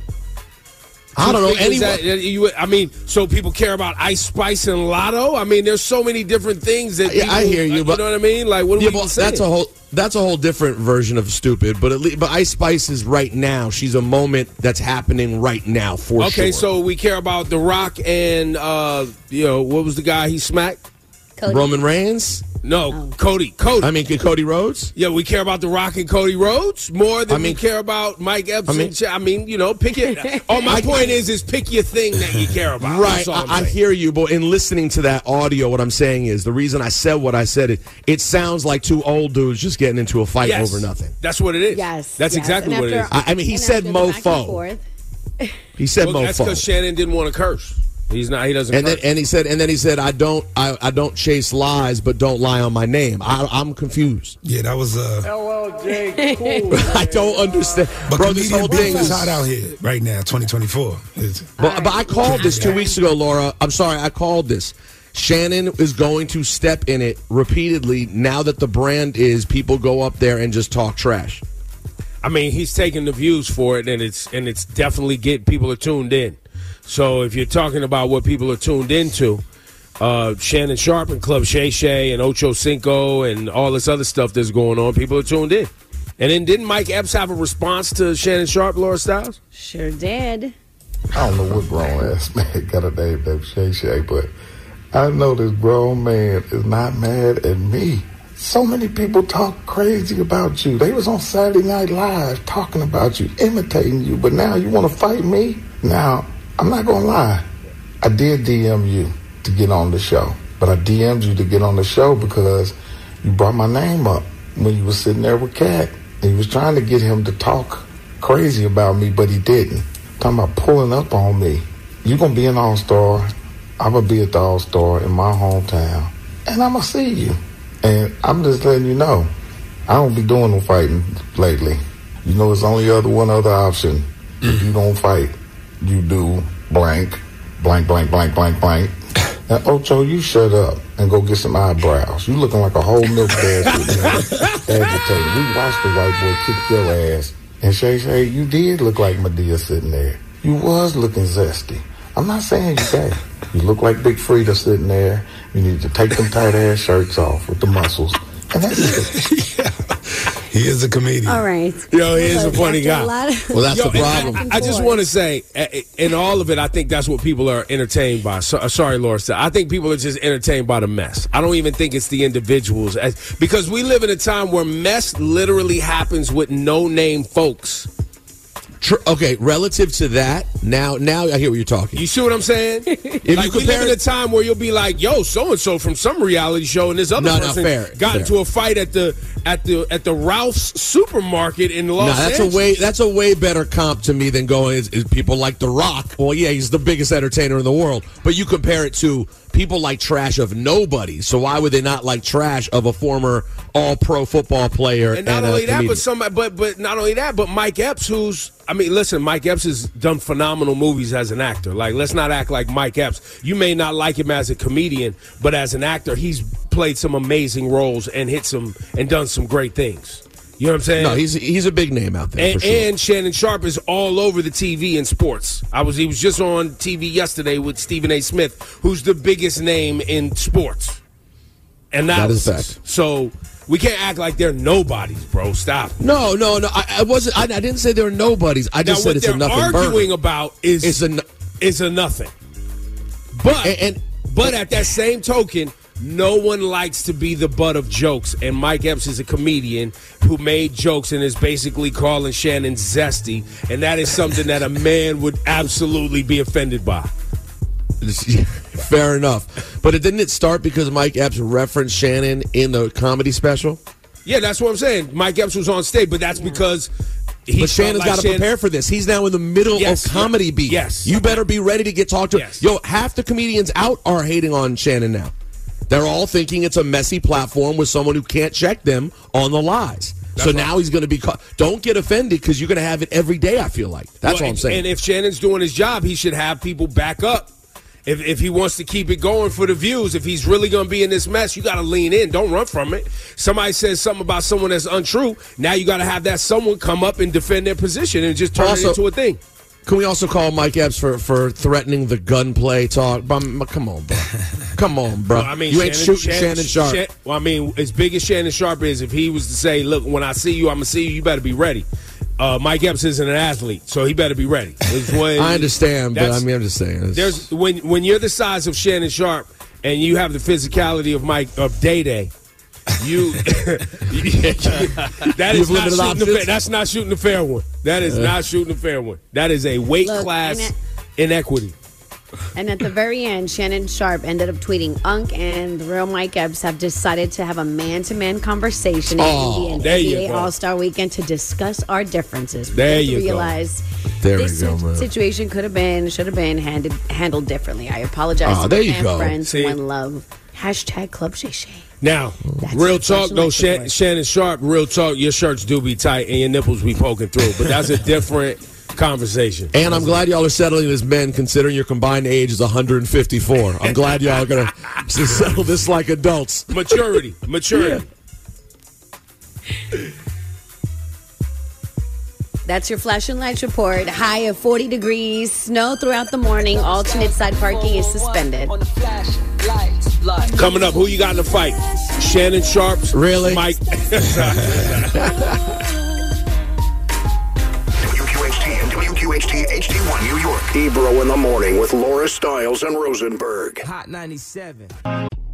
I don't know anyone. That, that you, I mean, so people care about Ice Spice and Lotto. I mean, there's so many different things that. People, I hear you, uh, but you know what I mean. Like, what do yeah, we that's saying? a whole that's a whole different version of stupid. But at least, but Ice Spice is right now. She's a moment that's happening right now for okay, sure. Okay, so we care about The Rock and uh, you know what was the guy he smacked. Cody. Roman Reigns? No, oh. Cody. Cody. I mean, Cody Rhodes? Yeah, we care about The Rock and Cody Rhodes more than I mean, we care about Mike Epps. I mean, and Ch- I mean you know, pick your... Oh, my I, point is, is pick your thing that you care about. Right, I, I hear you, but in listening to that audio, what I'm saying is, the reason I said what I said, it, it sounds like two old dudes just getting into a fight yes. over nothing. That's what it is. Yes. That's yes. exactly after, what it is. I, I mean, he said mofo. He said well, mofo. That's because Shannon didn't want to curse. He's not. He doesn't. And then, and he said. And then he said, "I don't. I, I don't chase lies, but don't lie on my name." I, I'm confused. Yeah, that was. Uh, L L J Cool. I don't understand, but bro. This whole thing is hot out here right now. twenty twenty-four. But, right. but I called this two weeks ago, Laura. I'm sorry, I called this. Shannon is going to step in it repeatedly. Now that the brand is, people go up there and just talk trash. I mean, he's taking the views for it, and it's and it's definitely getting people are tuned in. So if you're talking about what people are tuned into, uh, Shannon Sharpe and Club Shay Shay and Ocho Cinco and all this other stuff that's going on, people are tuned in. And then didn't Mike Epps have a response to Shannon Sharpe, Laura Stylez? Sure did. I don't know what grown ass man got a name named Shay Shay, but I know this grown man is not mad at me. So many people talk crazy about you. They was on Saturday Night Live talking about you, imitating you, but now you want to fight me? Now... I'm not going to lie, I did D M you to get on the show, but I D M'd you to get on the show because you brought my name up when you was sitting there with Cat, and you was trying to get him to talk crazy about me, but he didn't. Talking about pulling up on me. You're going to be an all-star, I'm going to be at the all-star in my hometown, and I'm going to see you. And I'm just letting you know, I don't be doing no fighting lately. You know, there's only other one other option. If you don't fight, you do blank, blank, blank, blank, blank, blank. Now, Ocho, you shut up and go get some eyebrows. You looking like a whole milk bag. Agitated. We watched the white boy kick your ass. And Shay Shay, you did look like Madea sitting there. You was looking zesty. I'm not saying you bad. You look like Big Frida sitting there. You need to take them tight-ass shirts off with the muscles. And that's it. Yeah. He is a comedian. All right. Yo, he is so a funny guy. A of- well, that's Yo, the problem. I, I just want to say, in all of it, I think that's what people are entertained by. So, uh, sorry, Laura. I think people are just entertained by the mess. I don't even think it's the individuals. Because we live in a time where mess literally happens with no-name folks. Okay, relative to that, now now I hear what you're talking. You see what I'm saying? If like, you we live in a time where you'll be like, yo, so-and-so from some reality show and this other no, person no, fair, got fair. into a fight at the at the, at the Ralph's supermarket in Los no, that's Angeles. A way, that's a way better comp to me than going, is, is people like The Rock. Well, yeah, he's the biggest entertainer in the world. But you compare it to people like trash of nobody. So why would they not like trash of a former all-pro football player? And not and only that, but, some, but, but not only that, but Mike Epps, who's... I mean, listen, Mike Epps has done phenomenal movies as an actor. Like, let's not act like Mike Epps. You may not like him as a comedian, but as an actor, he's played some amazing roles and hit some and done some great things. You know what I'm saying? No, he's he's a big name out there. And, for sure. And Shannon Sharpe is all over the T V in sports. I was he was just on T V yesterday with Stephen A. Smith, who's the biggest name in sports. And that is fact. So. We can't act like they're nobodies, bro. Stop. No, no, no. I, I wasn't. I, I didn't say they're nobodies. I just now, said it's a nothing. What they're arguing burden. About is it's a, no- is a nothing. But and, and, but at that same token, No one likes to be the butt of jokes, and Mike Epps is a comedian who made jokes and is basically calling Shannon zesty, and that is something that a man would absolutely be offended by. Fair enough. But it didn't it start because Mike Epps referenced Shannon in the comedy special? Yeah, that's what I'm saying. Mike Epps was on stage, but that's yeah. because... He but Shannon's like got to Shannon. prepare for this. He's now in the middle yes, of comedy yeah. beat. Yes. You better be ready to get talked to. Yes. Yo, half the comedians out are hating on Shannon now. They're all thinking it's a messy platform with someone who can't check them on the lies. That's so right. now he's going to be caught. Don't get offended because you're going to have it every day, I feel like. That's well, what I'm saying. And if Shannon's doing his job, he should have people back up. If, if he wants to keep it going for the views, if he's really going to be in this mess, you got to lean in. Don't run from it. Somebody says something about someone that's untrue. Now you got to have that someone come up and defend their position and just turn also, it into a thing. Can we also call Mike Epps for, for threatening the gunplay talk? Come on, bro. Come on, bro. Well, I mean, you ain't Shannon, shooting Shannon, Shannon Sharpe. Sh well, I mean, as big as Shannon Sharpe is, if he was to say, look, when I see you, I'm going to see you, you better be ready. Uh, Mike Epps isn't an athlete, so he better be ready. When, I understand, but I mean, I'm just saying. It's... There's when when you're the size of Shannon Sharpe and you have the physicality of Mike of Day Day, you that is not shooting the fair, that's not shooting the fair one. That is yeah. not shooting the fair one. That is a weight Look, class inequity. And at the very end, Shannon Sharpe ended up tweeting, Unc and the real Mike Epps have decided to have a man-to-man conversation at oh, the N B A All-Star Weekend to discuss our differences. We there you realize go. There this you go, situation could have been, should have been handed, handled differently. I apologize oh, to there my you go. friends. See? One love. Hashtag Club Shay Shay. Now, That's real talk, though, Shan word. Shannon Sharpe, real talk, your shirts do be tight and your nipples be poking through. But that's a different... conversation. And I'm glad y'all are settling as men, considering your combined age is one hundred fifty-four. I'm glad y'all are going to settle this like adults. Maturity. Maturity. Yeah. That's your Flash and Lights report. High of forty degrees. Snow throughout the morning. Alternate side parking is suspended. Coming up, who you got in the fight? Shannon Sharpe's Really? Mike. H T one New York. Ebro in the morning with Laura Stylez and Rosenberg. Hot ninety-seven.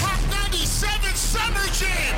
Hot ninety-seven Summer Jam.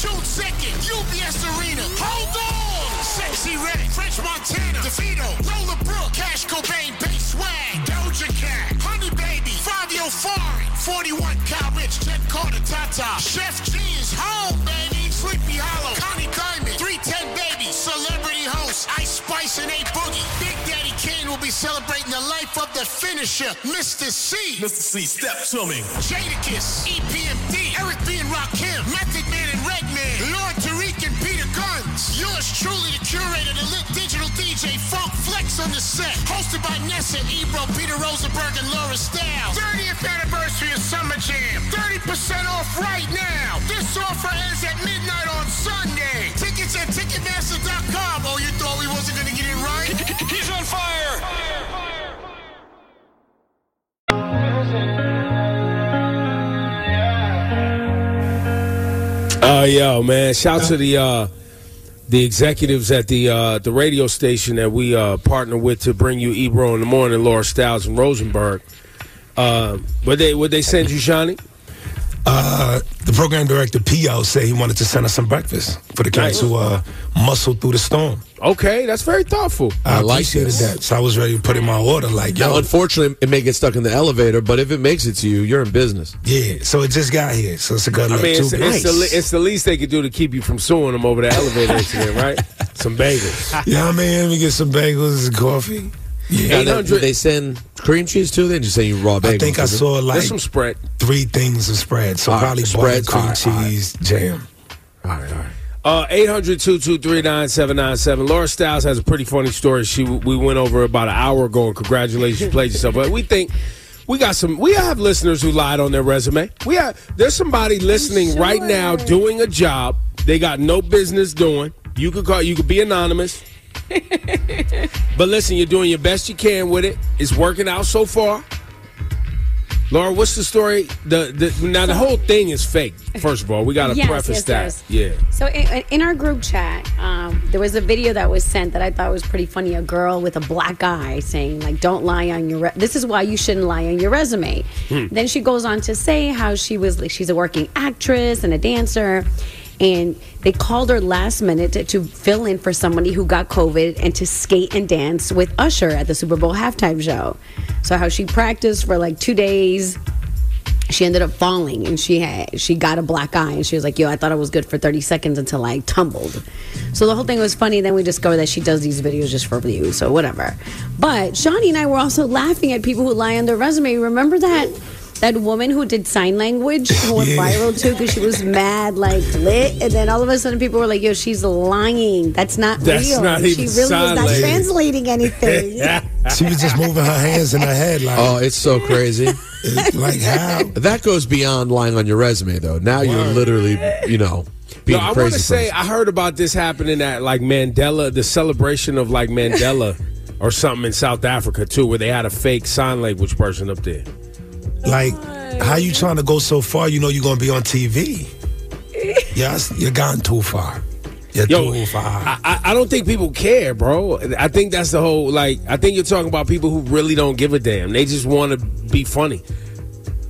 June second, U B S Arena. Hold on! Sexy Red, French Montana, DeVito, Lola Brooke, Cash Cobain, Bass Swag, Doja Cat, Honey Baby, Fivio Foreign, forty-one, Kyle Rich, Ted Carter, Tata, Chef G is home, baby, Sleepy Hollow, Connie Diamond, three ten Baby, Celebrity Host, Ice Spice and A Boogie. Big Daddy Kane will be celebrating the life of the finisher, Mister C. Mister C, step to me. Jadakiss, E P M D, Eric B and Rakim, Method Man and Man, Lord Tariq and Peter Guns. Yours truly, the curator, the lit digital D J Funk Flex on the set. Hosted by Nessa, Ebro, Peter Rosenberg, and Laura Stylez. thirtieth anniversary of Summer Jam. thirty percent off right now. This offer ends at midnight on Sunday. Tickets at Ticketmaster dot com. Oh, you thought we wasn't going to get it right? He's on fire. Fire, fire, fire. Oh, uh, yo, man. Shout to the uh, the executives at the uh, the radio station that we uh, partner with to bring you Ebro in the morning, Laura Stylez and Rosenberg. Uh, would they would they send you, Shani? Uh, the program director, P O, said he wanted to send us some breakfast for the kids nice. who uh, muscled through the storm. Okay, that's very thoughtful. I, I appreciated like that, so I was ready to put in my order. Like, yo, now, unfortunately, it may get stuck in the elevator, but if it makes it to you, you're in business. Yeah, so it just got here, so it's a good I look. Mean, it's, it's, nice. the, it's the least they could do to keep you from suing them over the elevator incident, right? Some bagels. Yeah, you know I mean, let me get some bagels and coffee. Yeah, now, they, they send cream cheese too. They just say you raw bagels. I think I saw like some spread. three things of spread. So all probably spread, cream all right, cheese, all right. jam. All right, all right. Uh, eight hundred, two two three, nine seven nine seven. Laura Stylez has a pretty funny story. She we went over about an hour ago. And congratulations, played yourself. But we think We got some. We have listeners who lied on their resume. We have. There's somebody listening sure. right now doing a job they got no business doing. You could call. You could be anonymous. But listen, you're doing your best you can with it. It's working out so far. Laura, what's the story? The, the now the whole thing is fake. First of all, we got to yes, preface yes, that. Yes. Yeah. So in, in our group chat, um, there was a video that was sent that I thought was pretty funny. A girl with a black eye saying, like, "Don't lie on your. Re- this is why you shouldn't lie on your resume." Hmm. Then she goes on to say how she was. Like, she's a working actress and a dancer. And they called her last minute to, to fill in for somebody who got COVID and to skate and dance with Usher at the Super Bowl halftime show. So how she practiced for like two days, she ended up falling and she had, she got a black eye and she was like, yo, I thought I was good for thirty seconds until I tumbled. So the whole thing was funny. Then we discovered that she does these videos just for views, so whatever. But Shani and I were also laughing at people who lie on their resume. Remember that? That woman who did sign language, who went yeah. viral too, because she was mad, like lit, and then all of a sudden people were like, "Yo, she's lying. That's not That's real. Not she really was not language. translating anything." She was just moving her hands in her head. Like, oh, it's so crazy. Like how? That goes beyond lying on your resume, though. Now wow. you're literally, you know. No, I want to say I heard about this happening at like Mandela, the celebration of like Mandela, or something in South Africa too, where they had a fake sign language person up there. Like, how you trying to go so far? You know you're going to be on T V. Yes, you're gone too far. You're Yo, too far. I, I don't think people care, bro. I think that's the whole, like, I think you're talking about people who really don't give a damn. They just want to be funny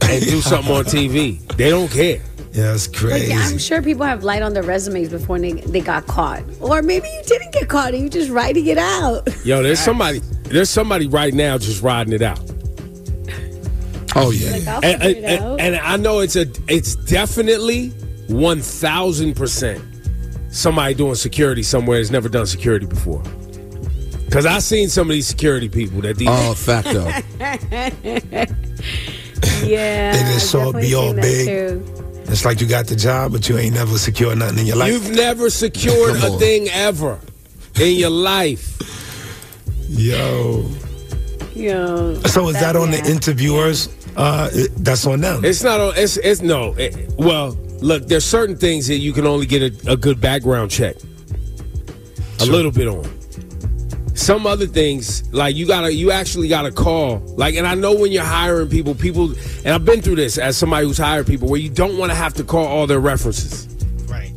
and do something on T V. They don't care. Yeah, it's crazy. Like, yeah, I'm sure people have lied on their resumes before they, they got caught. Or maybe you didn't get caught and you just riding it out. Yo, there's somebody, there's somebody right now just riding it out. Oh yeah, like, I'll and, and, and, and I know it's a it's definitely one thousand percent somebody doing security somewhere has never done security before. Because I've seen some of these security people that these oh facto yeah they just saw it be all big. Too. It's like you got the job, but you ain't never secured nothing in your life. You've never secured a thing ever in your life. Yo, yo. So is that, that on yeah. the interviewers? Uh, that's on them. It's not on. It's it's no. It, well, look, there's certain things that you can only get a, a good background check, a sure. little bit on. Some other things, like you gotta, you actually gotta call. Like, and I know when you're hiring people, people, and I've been through this as somebody who's hired people, where you don't want to have to call all their references. Right.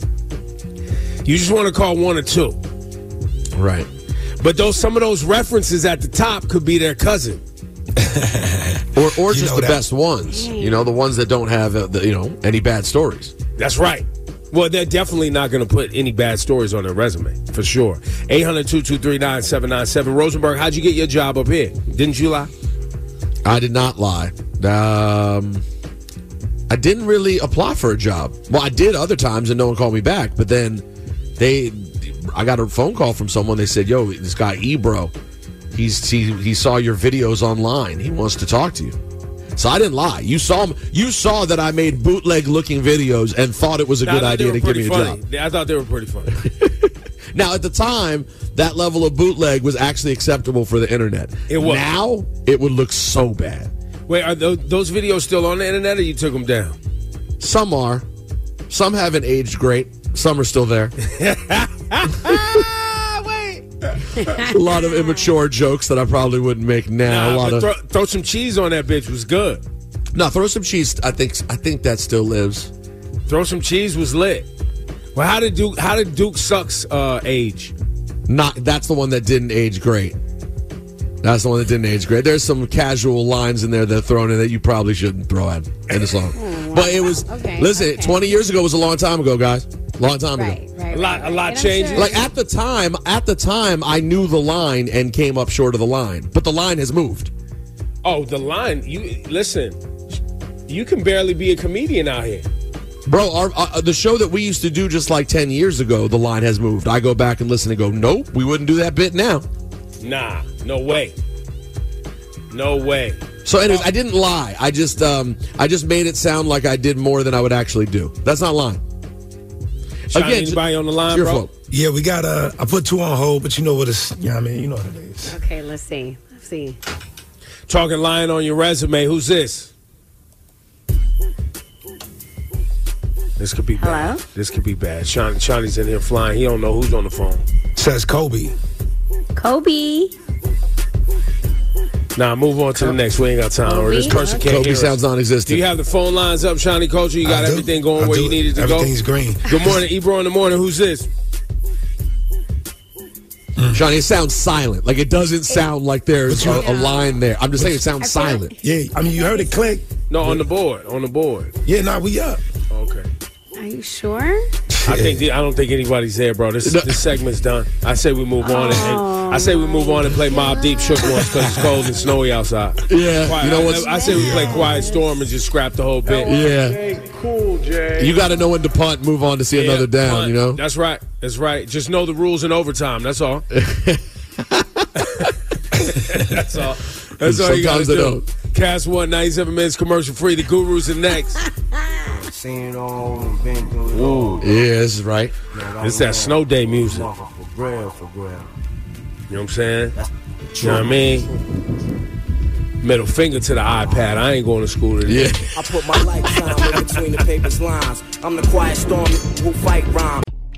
You just want to call one or two. Right. But those some of those references at the top could be their cousin. Or or just you know the that. best ones, you know, the ones that don't have, uh, the, you know, any bad stories. That's right. Well, they're definitely not going to put any bad stories on their resume, for sure. eight hundred two two three nine seven nine seven. Rosenberg, how'd you get your job up here? Didn't you lie? I did not lie. Um, I didn't really apply for a job. Well, I did other times and no one called me back, but then they, I got a phone call from someone. They said, yo, this guy Ebro. He's, he he saw your videos online. He wants to talk to you. So I didn't lie. You saw you saw that I made bootleg-looking videos and thought it was a now, good idea to give me funny. a job. I thought they were pretty funny. Now, at the time, that level of bootleg was actually acceptable for the internet. It was. Now, it would look so bad. Wait, are those, those videos still on the internet or you took them down? Some are. Some haven't aged great. Some are still there. A lot of immature jokes that I probably wouldn't make now. Nah, a lot of throw, throw some cheese on that bitch was good. No, nah, throw some cheese. I think I think that still lives. Throw some cheese was lit. Well, how did Duke? How did Duke Sucks uh, age? Not that's the one that didn't age great. That's the one that didn't age great. There's some casual lines in there that are thrown in that you probably shouldn't throw in in the song. Oh, wow. But it was okay, listen. Okay. Twenty years ago was a long time ago, guys. Long time right, ago. Right, a lot, right, a lot changed. Sure. Like at the time, at the time, I knew the line and came up short of the line. But the line has moved. Oh, the line! You listen. You can barely be a comedian out here, bro. Our, uh, the show that we used to do just like ten years ago, the line has moved. I go back and listen and go, nope, we wouldn't do that bit now. Nah, no way, no way. So, anyways, I didn't lie. I just, um, I just made it sound like I did more than I would actually do. That's not lying. Again, anybody on the line, bro? Flow. Yeah, we got uh, I put two on hold, but you know what it's. Yeah, you know I mean, you know what it is. Okay, let's see. Let's see. talking lying on your resume. Who's this? This could be Hello? bad. This could be bad. Sean, Shawnee's in here flying. He don't know who's on the phone. Says Kobe. Kobe. Nah, move on to Kobe. the next. We ain't got time. Kobe. Or this person can't Kobe hear sounds us. non-existent. Do you have the phone lines up, Shawnee Culture? You got everything going I where do. you needed to Everything's go? Everything's green. Good morning, Ebro in the morning. Who's this? Mm. Shawnee, it sounds silent. Like, it doesn't sound like there's a, a line there. I'm just saying it sounds silent. Yeah, I mean, you heard it click. No, on the board. On the board. Yeah, nah, we up. Okay. Are you sure? I think the, I don't think anybody's there, bro. This no. this segment's done. I say we move oh, on. And, I say we move on and play Mobb Deep Shook once because it's cold and snowy outside. Yeah, Quiet, you know what? I, I say we play Quiet Storm and just scrap the whole bit. Yeah, Jay, cool, Jay. You got to know when to punt, move on to see yeah, another down. Punt. You know, that's right. That's right. Just know the rules in overtime. That's all. that's all. That's Sometimes all you got to do. Don't. Cast one, ninety-seven minutes commercial free. The Gurus are next. Seen it all and been through it all. Yeah, this is right. Man, it's that snow day music. For real, for real. You know what I'm saying? You know what I mean? Middle finger to the iPad. I ain't going to school today. Yeah. I put my lifetime in between the paper's lines. I'm the quiet storm who fight rhyme.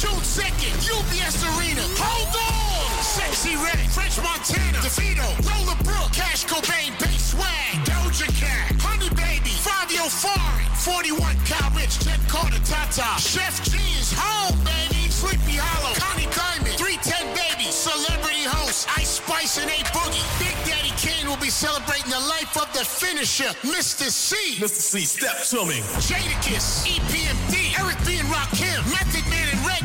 June second, U B S Arena. Hold on! Sexy Red, French Montana, DeVito, Lola Brooke, Cash Cobain, Bass Swag, Doja Cat, Honey Baby, Fivio Foreign, forty-one, Kyle Rich, Jet Carter, Tata, Chef G is home, baby, Sleepy Hollow, Connie Diamond, three ten Baby, Celebrity Host, Ice Spice and A Boogie. Big Daddy Kane will be celebrating the life of the finisher, Mister C. Mister C, step to me. Jadakiss, E P M D, Eric B and Rakim, Method Man and Red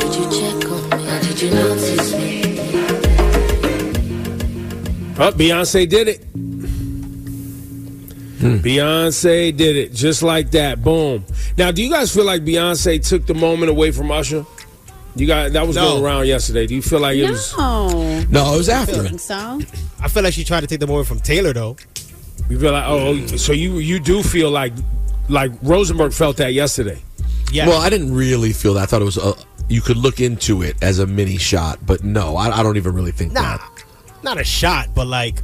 Did you check on me? Did you check on me? Or did you notice me? Oh, Beyonce did it. Hmm. Beyonce did it. Just like that. Boom. Now, do you guys feel like Beyonce took the moment away from Usher? You got that was no. going around yesterday. Do you feel like it no. was? No, no, it was after. I think so. I feel like she tried to take the moment from Taylor, though. You feel like oh, mm. so you you do feel like like Rosenberg felt that yesterday. Yeah. Well, I didn't really feel that. I thought it was a, you could look into it as a mini shot, but no, I, I don't even really think nah, that. Not a shot, but like,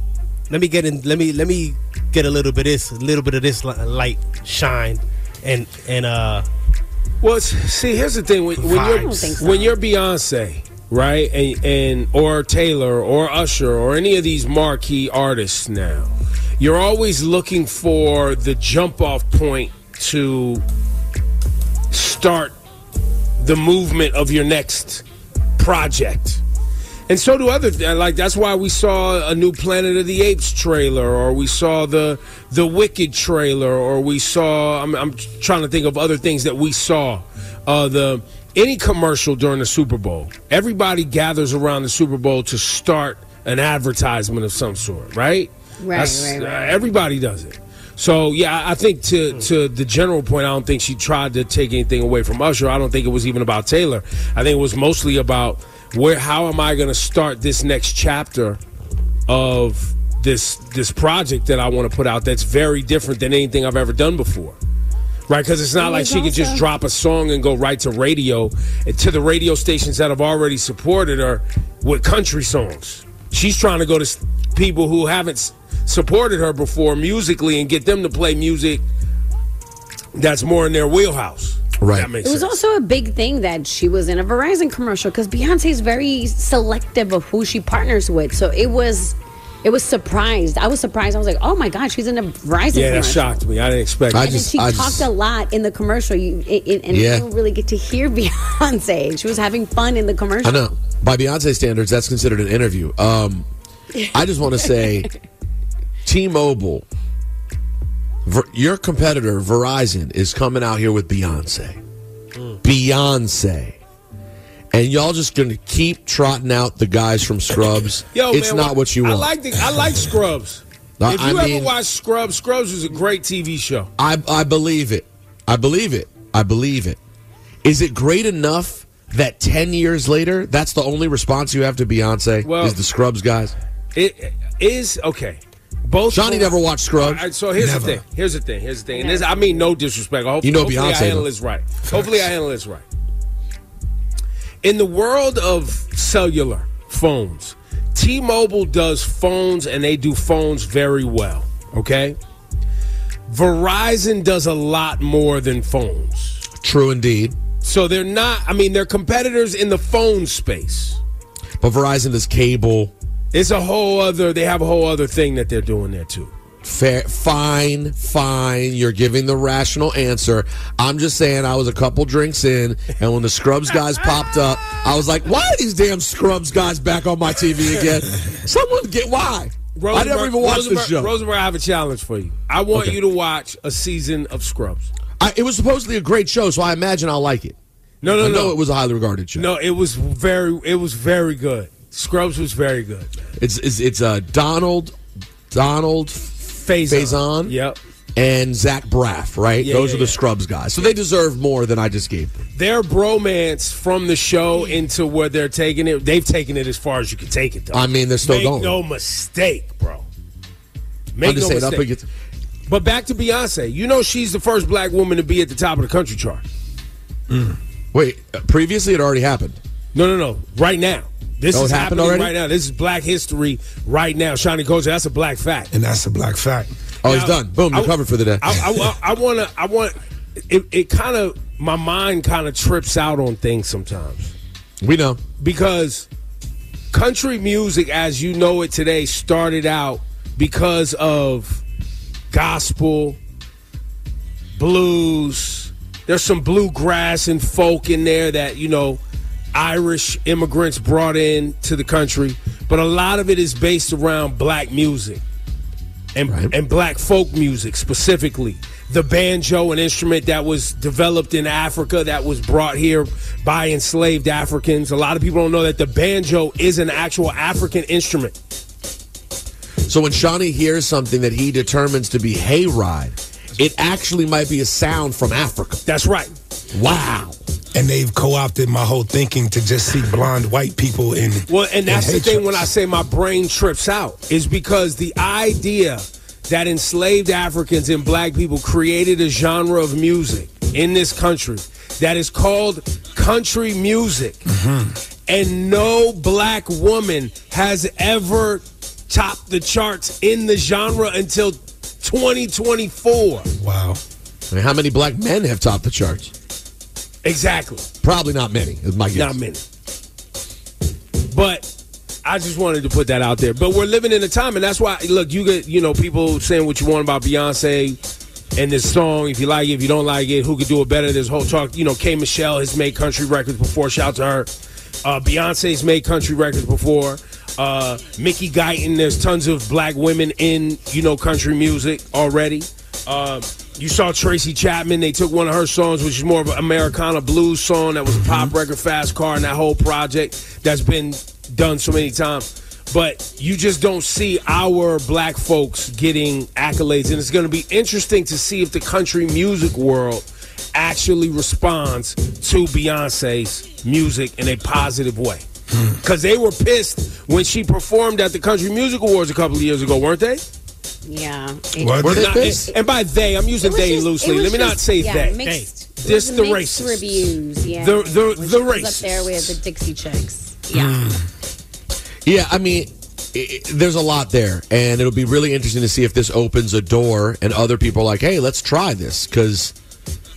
let me get in. Let me let me get a little bit of this, a little bit of this light shine, and and uh. Well, see, here's the thing. When, when you're so. when you're Beyonce, right, and, and or Taylor or Usher or any of these marquee artists now, you're always looking for the jump-off point to start the movement of your next project. And so do other like that's why we saw a new Planet of the Apes trailer, or we saw the the Wicked trailer, or we saw I'm, I'm trying to think of other things that we saw. Uh, the any commercial during the Super Bowl, everybody gathers around the Super Bowl to start an advertisement of some sort, right? Right, that's, right, right. Uh, everybody does it. So yeah, I think to to the general point, I don't think she tried to take anything away from Usher. I don't think it was even about Taylor. I think it was mostly about. Where? How am I going to start this next chapter of this this project that I want to put out that's very different than anything I've ever done before? Right? Because it's not like she could just drop a song and go right to radio, to the radio stations that have already supported her with country songs. She's trying to go to people who haven't supported her before musically and get them to play music that's more in their wheelhouse. Right. It was sense. also a big thing that she was in a Verizon commercial because Beyonce's very selective of who she partners with. So it was It was surprised. I was surprised. I was like, oh my God, she's in a Verizon yeah, commercial. Yeah, that shocked me. I didn't expect it. And just, she I talked just, a lot in the commercial. You it, it, And yeah. you don't really get to hear Beyonce. She was having fun in the commercial. I know. By Beyonce standards, that's considered an interview. Um, I just want to say, T-Mobile, Ver, your competitor, Verizon, is coming out here with Beyonce. Mm. Beyonce. And y'all just going to keep trotting out the guys from Scrubs. Yo, it's man, not well, what you want. I like, the, I like Scrubs. If you I mean, ever watch Scrubs, Scrubs is a great T V show. I, I believe it. I believe it. I believe it. Is it great enough that ten years later, that's the only response you have to Beyonce well, is the Scrubs guys? It is. Okay. Both Johnny never watched Scrubs. Right, so here's never. the thing. Here's the thing. Here's the thing. And this, I mean no disrespect. Hopefully, you know hopefully Beyonce, I handle though. this right. Facts. Hopefully I handle this right. In the world of cellular phones, T-Mobile does phones, and they do phones very well, okay? Verizon does a lot more than phones. True indeed. So they're not, I mean, they're competitors in the phone space. But Verizon does cable. It's a whole other, they have a whole other thing that they're doing there, too. Fair, fine, fine. You're giving the rational answer. I'm just saying I was a couple drinks in, and when the Scrubs guys popped up, I was like, why are these damn Scrubs guys back on my T V again? Someone get why? Rosenberg, I never even watched the show. Rosenberg, I have a challenge for you. I want okay. you to watch a season of Scrubs. I, it was supposedly a great show, so I imagine I'll like it. No, no, I know no. It was a highly regarded show. No, it was very, it was very good. Scrubs was very good. It's it's, it's uh, Donald, Donald. Faison. Faison, yep, and Zach Braff, right? Yeah, Those yeah, are the yeah. Scrubs guys. So yeah. they deserve more than I just gave them. Their bromance from the show into where they're taking it, they've taken it as far as you can take it, though. I mean, they're still Make going. Make no mistake, bro. Make I'm just no mistake. Up against- but back to Beyonce. You know she's the first black woman to be at the top of the country chart. Mm. Wait, previously it already happened? No, no, no. Right now. This oh, is happening already? right now. This is black history right now. Shawnee Coach, that's a black fact. And that's a black fact. Oh, now, he's done. Boom, you're covered for the day. I, I, I, I want to, I want, it, it kind of, my mind kind of trips out on things sometimes. We know. Because country music, as you know it today, started out because of gospel, blues. There's some bluegrass and folk in there that, you know, Irish immigrants brought in to the country, but a lot of it is based around black music and, right. and black folk music specifically. The banjo, an instrument that was developed in Africa that was brought here by enslaved Africans. A lot of people don't know that the banjo is an actual African instrument. So when Shawnee hears something that he determines to be hayride, it actually might be a sound from Africa. That's right. Wow. And they've co-opted my whole thinking to just see blonde white people in. Well, and that's the thing trips. When I say my brain trips out is because the idea that enslaved Africans and black people created a genre of music in this country that is called country music, mm-hmm. and no black woman has ever topped the charts in the genre until twenty twenty-four. Wow. I mean, how many black men have topped the charts? Exactly. Probably not many, is my guess. Not many. But I just wanted to put that out there. But we're living in a time, and that's why, look, you get, you know, people saying what you want about Beyonce and this song. If you like it, if you don't like it, who could do it better? This whole talk, you know, K. Michelle has made country records before. Shout to her. Uh, Beyonce's made country records before. Uh, Mickey Guyton. There's tons of black women in, you know, country music already. Uh, you saw Tracy Chapman. They took one of her songs, which is more of an Americana blues song that was a pop record, Fast Car, and that whole project that's been done so many times. But you just don't see our black folks getting accolades. And it's going to be interesting to see if the country music world actually responds to Beyonce's music in a positive way. Because they were pissed when she performed at the Country Music Awards a couple of years ago, weren't they? Yeah. It, what? Were they not, it, and by they, I'm using they just, loosely. Let me just, not say yeah, they. Mixed, they. This the mixed racist. Reviews, yeah. The, the, the racists. Up there we have the Dixie Chicks. Yeah. Mm. Yeah, I mean, it, it, there's a lot there. And it'll be really interesting to see if this opens a door and other people are like, hey, let's try this. Because,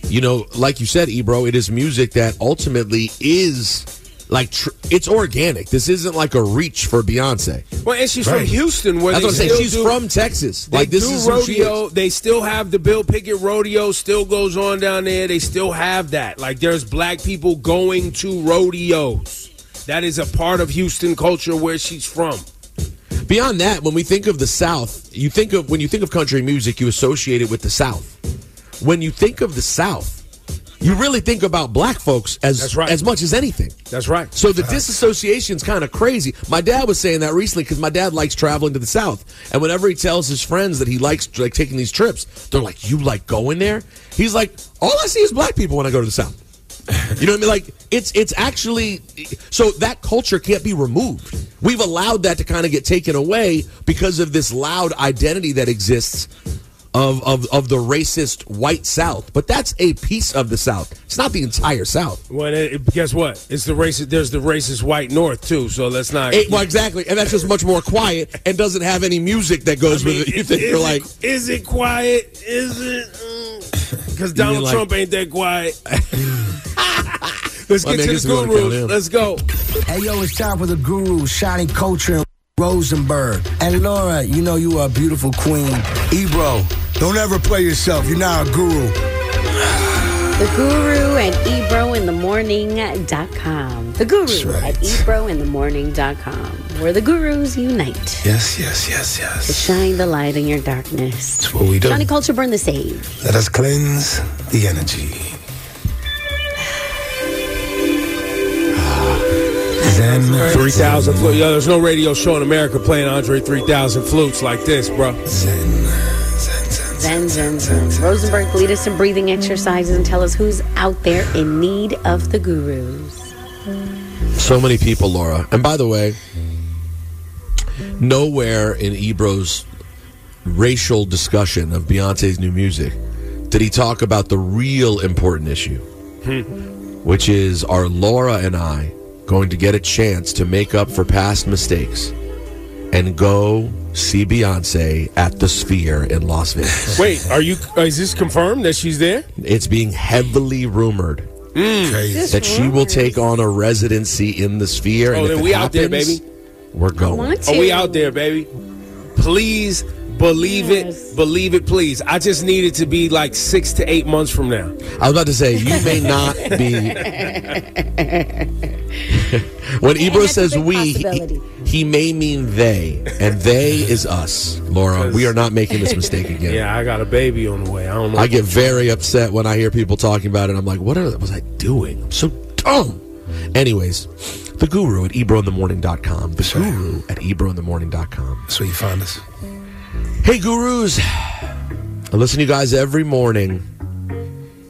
you know, like you said, Ebro, it is music that ultimately is like tr- it's organic. This isn't like a reach for Beyonce. Well, and she's right. from Houston. Where that's what I'm saying. She's do, from Texas. They like, this do is rodeo. Is. They still have the Bill Pickett rodeo. Still goes on down there. They still have that. Like, there's black people going to rodeos. That is a part of Houston culture where she's from. Beyond that, when we think of the South, you think of when you think of country music, you associate it with the South. When you think of the South, you really think about black folks as right. as much as anything. That's right. So the disassociation's kind of crazy. My dad was saying that recently because my dad likes traveling to the South. And whenever he tells his friends that he likes like taking these trips, they're like, you like going there? He's like, all I see is black people when I go to the South. You know what I mean? Like, it's it's actually, so that culture can't be removed. We've allowed that to kind of get taken away because of this loud identity that exists of, of of the racist white South. But that's a piece of the South. It's not the entire South. Well, it, it, guess what? It's the racist. There's the racist white North, too, so let's not... It, well, exactly, and that's just much more quiet and doesn't have any music that goes I mean, with it. You think you're it, like... Is it quiet? Is it... Because mm, Donald like, Trump ain't that quiet. Let's well, get man, to the Guru. Let's go. Hey, yo, it's time for the Guru, Shiny Culture, Rosenberg. And Laura, you know you are a beautiful queen. Ebro, don't ever play yourself. You're not a guru. The Guru at ebro in the morning dot com. The Guru right. at ebro in the morning dot com. Where the gurus unite. Yes, yes, yes, yes. To shine the light in your darkness. That's what we do. Shiny Culture, burn the sage. Let us cleanse the energy. Zen three thousand flutes. Yo, there's no radio show in America playing Andre three thousand flutes like this, bro. Zen. Zen, Zen, Zen. Rosenberg, lead us in breathing exercises and tell us who's out there in need of the gurus. So many people, Laura. And by the way, nowhere in Ebro's racial discussion of Beyonce's new music did he talk about the real important issue, which is are Laura and I going to get a chance to make up for past mistakes and go see Beyonce at the Sphere in Las Vegas. Wait, are you? Is this confirmed that she's there? It's being heavily rumored mm. that she will take on a residency in the Sphere. Oh, and if then we happens, out there, baby. We're going. Are we out there, baby? Please believe yes. it. Believe it, please. I just need it to be like six to eight months from now. I was about to say, you may not be... When Ebro says we, he, he may mean they, and they is us, Laura. We are not making this mistake again. Yeah, I got a baby on the way. I don't know. I get very upset when I hear people talking about it. I'm like, what are, was I doing? I'm so dumb. Anyways, the Guru at ebro in the morning dot com. The Sorry. Guru at ebro in the morning dot com. That's where you find us. Hey, Gurus. I listen to you guys every morning.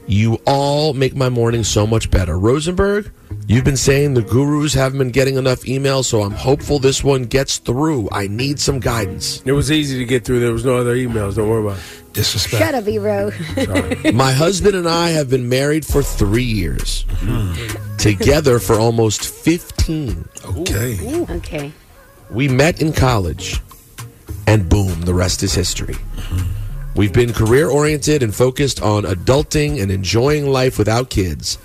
You all make my morning so much better. Rosenberg, you've been saying the gurus haven't been getting enough emails, so I'm hopeful this one gets through. I need some guidance. It was easy to get through. There was no other emails. Don't worry about it. Disrespect. Shut up, Ebro. My husband and I have been married for three years. Mm. Together for almost fifteen. Okay. Ooh. Okay. We met in college, and boom, the rest is history. Mm-hmm. We've been career-oriented and focused on adulting and enjoying life without kids.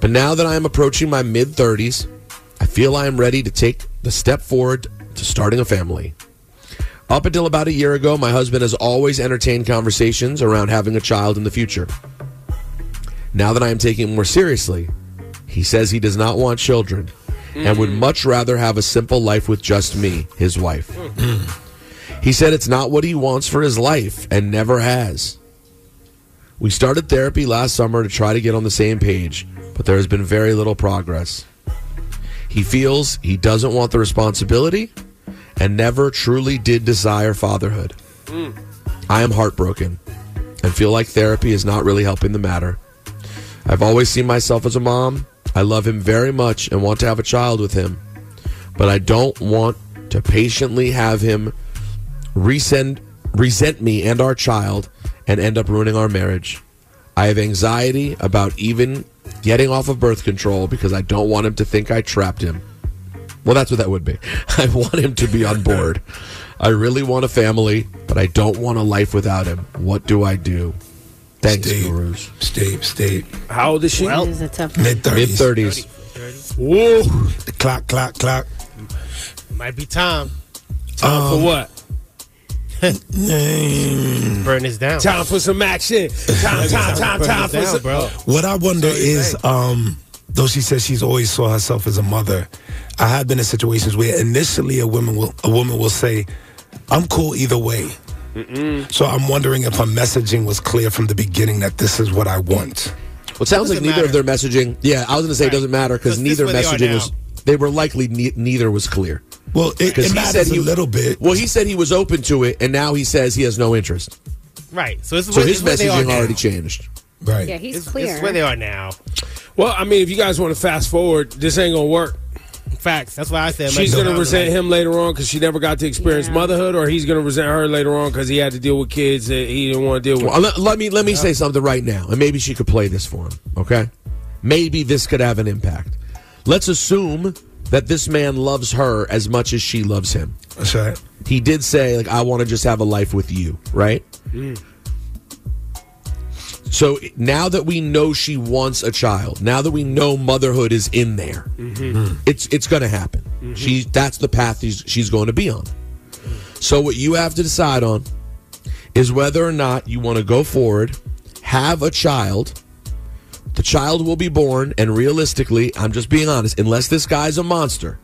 But now that I am approaching my mid-thirties, I feel I am ready to take the step forward to starting a family. Up until about a year ago, my husband has always entertained conversations around having a child in the future. Now that I am taking it more seriously, he says he does not want children mm-hmm. and would much rather have a simple life with just me, his wife. Mm-hmm. He said it's not what he wants for his life and never has. We started therapy last summer to try to get on the same page, but there has been very little progress. He feels he doesn't want the responsibility and never truly did desire fatherhood. Mm. I am heartbroken and feel like therapy is not really helping the matter. I've always seen myself as a mom. I love him very much and want to have a child with him, but I don't want to patiently have him Resend, resent me and our child and end up ruining our marriage. I have anxiety about even getting off of birth control because I don't want him to think I trapped him. Well, that's what that would be. I want him to be on board. I really want a family, but I don't want a life without him. What do I do? Thanks, Steve, Gurus. Steve, Steve. How old is she? Well, mid-thirties. mid-thirties. Whoa. The clock, clock, clock. Might be time. Time um, for what? Burn this down. Time for some action. Time, time, time, time for some. Bro. What I wonder is, um, though she says she's always saw herself as a mother, I have been in situations where initially a woman will a woman will say, "I'm cool either way." Mm-mm. So I'm wondering if her messaging was clear from the beginning that this is what I want. Well, it sounds like neither of their messaging. Yeah, I was going to say it doesn't matter because neither messaging was. They were likely ne neither was clear. Well, it, it he said he, a little bit. Well, he said he was open to it, and now he says he has no interest. Right. So, so what, his messaging already changed. Right. Yeah, he's it's, clear. It's where they are now. Well, I mean, if you guys want to fast forward, this ain't going to work. Facts. That's why I said she's going to resent him later on because she never got to experience yeah. motherhood, or he's going to resent her later on because he had to deal with kids that he didn't want to deal with. Well, let, let me let me yeah. say something right now, and maybe she could play this for him. Okay, maybe this could have an impact. Let's assume that this man loves her as much as she loves him. That's right. He did say, like, I want to just have a life with you, right? Mm. So now that we know she wants a child, now that we know motherhood is in there, mm-hmm. it's it's going to happen. Mm-hmm. She that's the path she's, she's going to be on. So what you have to decide on is whether or not you want to go forward, have a child. The child will be born, and realistically, I'm just being honest, unless this guy's a monster,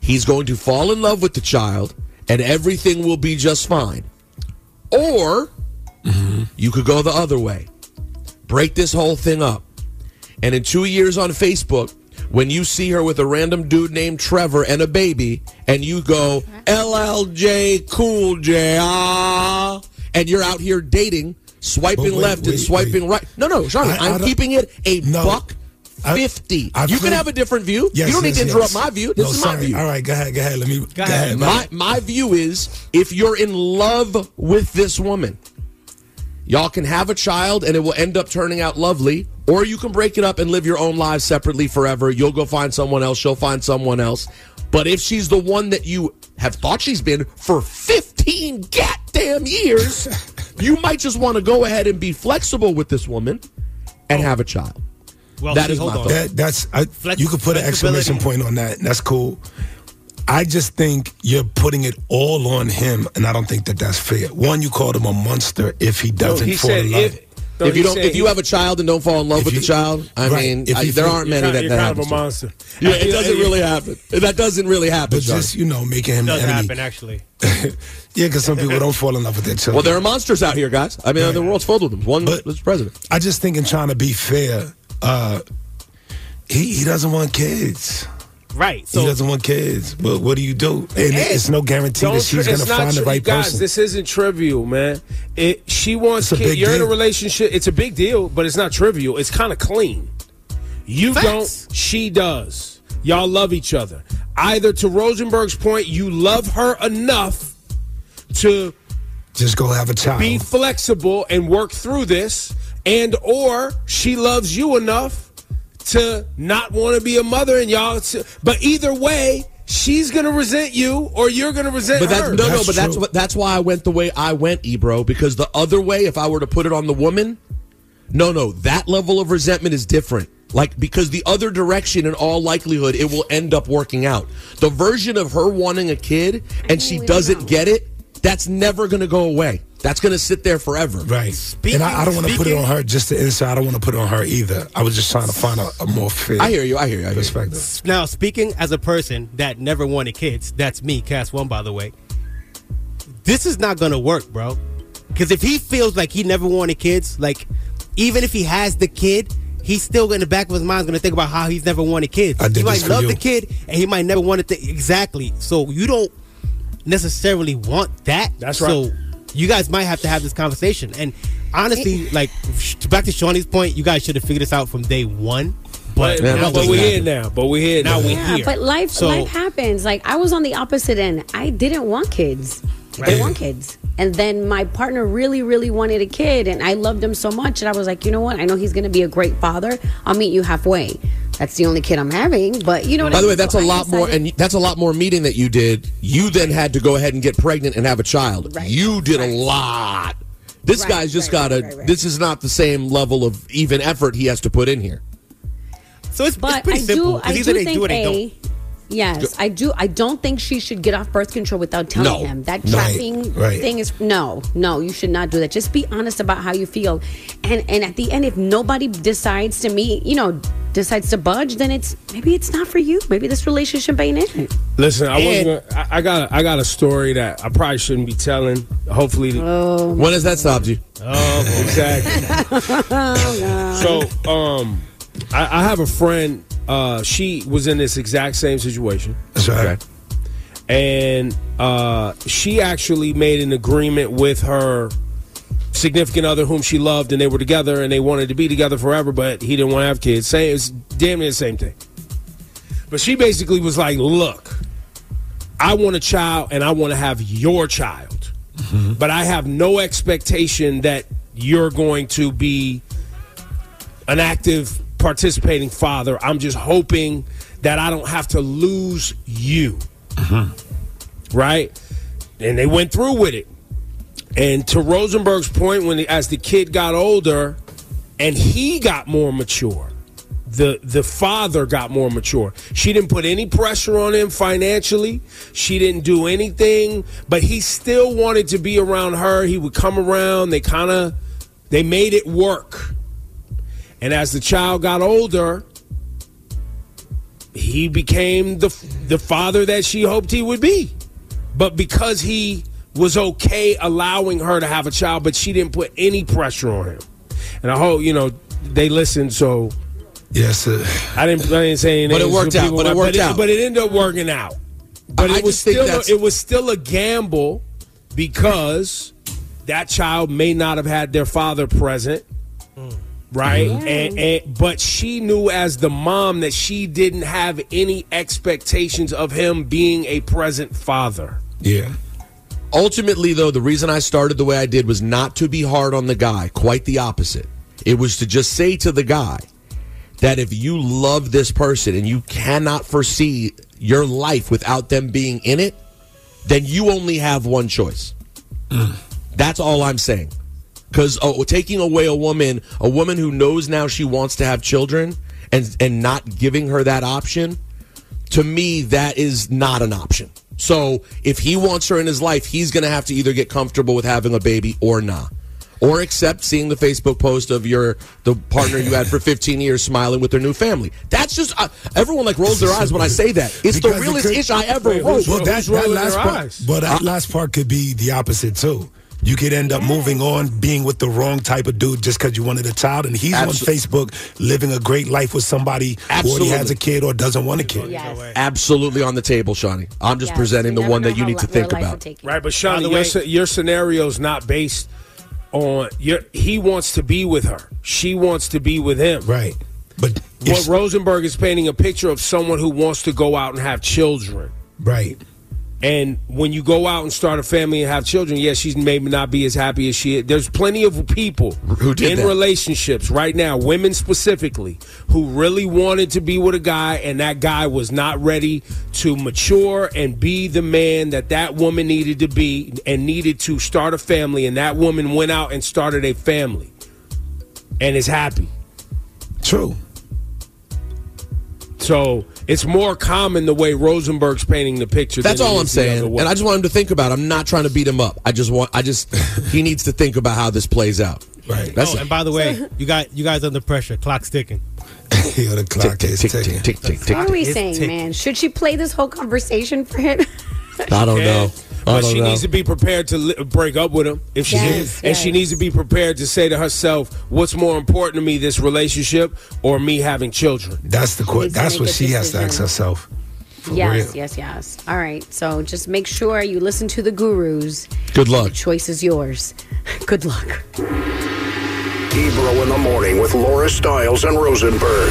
he's going to fall in love with the child, and everything will be just fine. Or mm-hmm. you could go the other way. Break this whole thing up. And in two years on Facebook, when you see her with a random dude named Trevor and a baby, and you go, L L J Cool J, ah, and you're out here dating swiping wait, left wait, and swiping wait. right. No, no, Sean, I, I'm I keeping it a no, buck fifty. I, you can have a different view. Yes, you don't yes, need to interrupt yes. my view. This no, is sorry. my view. All right, go ahead, go ahead. Let me. Go go ahead. Ahead. My my view is if you're in love with this woman, y'all can have a child and it will end up turning out lovely, or you can break it up and live your own lives separately forever. You'll go find someone else. She'll find someone else. But if she's the one that you have thought she's been for fifteen goddamn years, you might just want to go ahead and be flexible with this woman and have a child. Well, that is my thought. That, that's, I, you could put an exclamation point on that. That's cool. I just think you're putting it all on him, and I don't think that that's fair. One, you called him a monster if he doesn't no, he fall said in love. If, no, if you don't, if you have a child and don't fall in love with you, the child, I right, mean, I, there aren't many kind, that that happens. You're kind of a monster. Yeah, it doesn't really happen. That doesn't really happen. But just you know, making him it does happen actually. Yeah, because some people don't fall in love with their children. Well, there are monsters out here, guys. I mean, right. the world's full of them. One was president. I just think in trying to be fair, uh, he he doesn't want kids. Right, so he doesn't want kids. But what do you do? And it's no guarantee that she's gonna find the right person. Guys, this isn't trivial, man. It she wants kids. You're in a relationship. It's a big deal, but it's not trivial. It's kind of clean. You don't. She does. Y'all love each other. Either to Rosenberg's point, you love her enough to just go have a child. Be flexible and work through this, and or she loves you enough to not want to be a mother and y'all, but either way, she's gonna resent you or you're gonna resent but that, her. No, that's no, but true. that's what that's why I went the way I went, Ebro. Because the other way, if I were to put it on the woman, no, no, that level of resentment is different. Like because the other direction, in all likelihood, it will end up working out. The version of her wanting a kid and she doesn't get it, that's never gonna go away. That's going to sit there forever. Right. Speaking, and I, I don't want to put it on her just to inside. I don't want to put it on her either. I was just trying to find a, a more fair I hear you. I hear you. I perspective. Hear you. Now, speaking as a person that never wanted kids, that's me, Cast One, by the way. This is not going to work, bro. Because if he feels like he never wanted kids, like, even if he has the kid, he's still in the back of his mind going to think about how he's never wanted kids. I did he might love you. the kid, and he might never want it. To, exactly. So you don't necessarily want that. That's right. So, you guys might have to have this conversation. And honestly, like, back to Shawnee's point, you guys should have figured this out from day one. But, Man, now but we're here now. But we're here now. now. We're yeah, here. But life, so, life happens. Like, I was on the opposite end. I didn't want kids. Right. I didn't want kids. And then my partner really, really wanted a kid. And I loved him so much. And I was like, you know what? I know he's going to be a great father. I'll meet you halfway. That's the only kid I'm having, but you know what I mean? By the way, that's a lot more, and that's a lot more meeting that you did. You then had to go ahead and get pregnant and have a child. Right. You did right. a lot. This right. guy's just right. got to, right. right. right. this is not the same level of even effort he has to put in here. So it's, but it's pretty I simple. Do, I either do they think do or they a, don't. Yes, I do. I don't think she should get off birth control without telling no. him. That trapping right. Right. thing is no, no. You should not do that. Just be honest about how you feel, and and at the end, if nobody decides to meet, you know, decides to budge, then it's maybe it's not for you. Maybe this relationship ain't it. Listen, I and, wasn't. Gonna, I, I got. I got a story that I probably shouldn't be telling. Hopefully, oh, when has that stopped you? Oh, exactly. oh, so, um, I, I have a friend. Uh, she was in this exact same situation. That's right. And uh, she actually made an agreement with her significant other, whom she loved, and they were together, and they wanted to be together forever, but he didn't want to have kids. Same, it's damn near the same thing. But she basically was like, look, I want a child, and I want to have your child. Mm-hmm. But I have no expectation that you're going to be an active participating father. I'm just hoping that I don't have to lose you. Uh-huh. Right? And they went through with it. And to Rosenberg's point, when the, as the kid got older and he got more mature, the the father got more mature. She didn't put any pressure on him financially. She didn't do anything, but he still wanted to be around her. He would come around. They kind of they made it work. And as the child got older, he became the the father that she hoped he would be. But because he was okay allowing her to have a child, but she didn't put any pressure on him. And I hope, you know, they listened, so. Yes, sir. I didn't, I didn't say anything. But it worked out. But it worked out. But it ended up working out. But it was still a, it was still a gamble because that child may not have had their father present. Mm. Right, yeah. and, and but she knew as the mom that she didn't have any expectations of him being a present father. Yeah. Ultimately, though, the reason I started the way I did was not to be hard on the guy. Quite the opposite. It was to just say to the guy that if you love this person and you cannot foresee your life without them being in it, then you only have one choice. Mm. That's all I'm saying. Because oh, taking away a woman, a woman who knows now she wants to have children and and not giving her that option, to me, that is not an option. So if he wants her in his life, he's going to have to either get comfortable with having a baby or not. Or accept seeing the Facebook post of your the partner you had for fifteen years smiling with their new family. That's just, uh, everyone like rolls their eyes when I say that. It's because the realest it could, ish I ever wrote. Well, well, that, that, last part, well, that last part could be the opposite, too. You could end up moving on, being with the wrong type of dude just because you wanted a child. And he's Absolutely. on Facebook living a great life with somebody who already has a kid or doesn't want a kid. Yes. Absolutely on the table, Shawnee. I'm just yes. presenting the one that you need to think about. Right, but Shawnee, your, your scenario is not based on, your, he wants to be with her. She wants to be with him. Right. But what Rosenberg is painting a picture of someone who wants to go out and have children. Right. And when you go out and start a family and have children, yes, she's maybe not be as happy as she is. There's plenty of people who did in that. relationships right now, women specifically, who really wanted to be with a guy, and that guy was not ready to mature and be the man that that woman needed to be and needed to start a family. And that woman went out and started a family and is happy. True. So it's more common the way Rosenberg's painting the picture. That's all I'm saying, and I just want him to think about it. I'm not trying to beat him up. I just want, I just, he needs to think about how this plays out. Right. That's oh, it. And by the way, you got you guys under pressure. Clock's ticking. Yo, the clock tick, is tick, ticking. Tick, tick, tick, tick, what are we saying, ticking. man? Should she play this whole conversation for him? I don't know. I but don't she know. needs to be prepared to li- break up with him if she yes, yes. and she needs to be prepared to say to herself, "What's more important to me, this relationship or me having children?" That's the qu- That's what she decision. has to ask herself. For yes, real. yes, yes. All right. So just make sure you listen to the gurus. Good luck. The choice is yours. Good luck. Ebro in the morning with Laura Stylez and Rosenberg.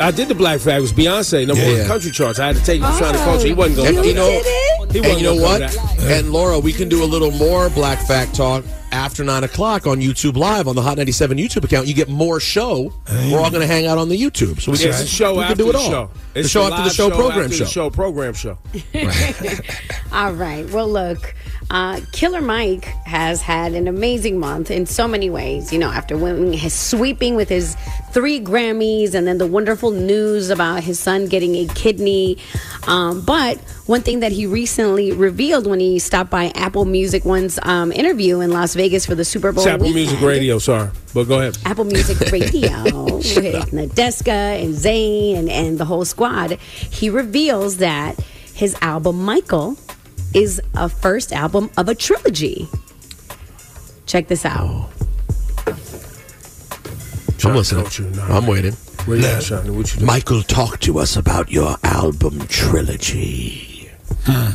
I did the Black Flag. It was Beyonce. Number yeah. one country charts. I had to take you oh, trying to culture. He wasn't going to do it. He and you know what? And Laura, we can do a little more Black Fact talk after nine o'clock on YouTube Live on the Hot ninety-seven YouTube account. You get more show. Hey. We're all going to hang out on the YouTube. So we it's can, show we can do it all. Show. It's the show after the show, show program show. The show program show. All right. Well, look. Uh, Killer Mike has had an amazing month in so many ways. You know, after winning his sweeping with his three Grammys and then the wonderful news about his son getting a kidney. Um, but one thing that he recently revealed when he stopped by Apple Music One's um, interview in Las Vegas for the Super Bowl. It's Apple weekend. Music Radio, sorry. But go ahead. Apple Music Radio with Nadeska and Zayn and, and the whole squad. He reveals that his album, Michael, is a first album of a trilogy. Check this out. Oh. I'm listening. You, no, I'm waiting. Where you at, Sean? What you Michael, talk to us about your album trilogy. Huh.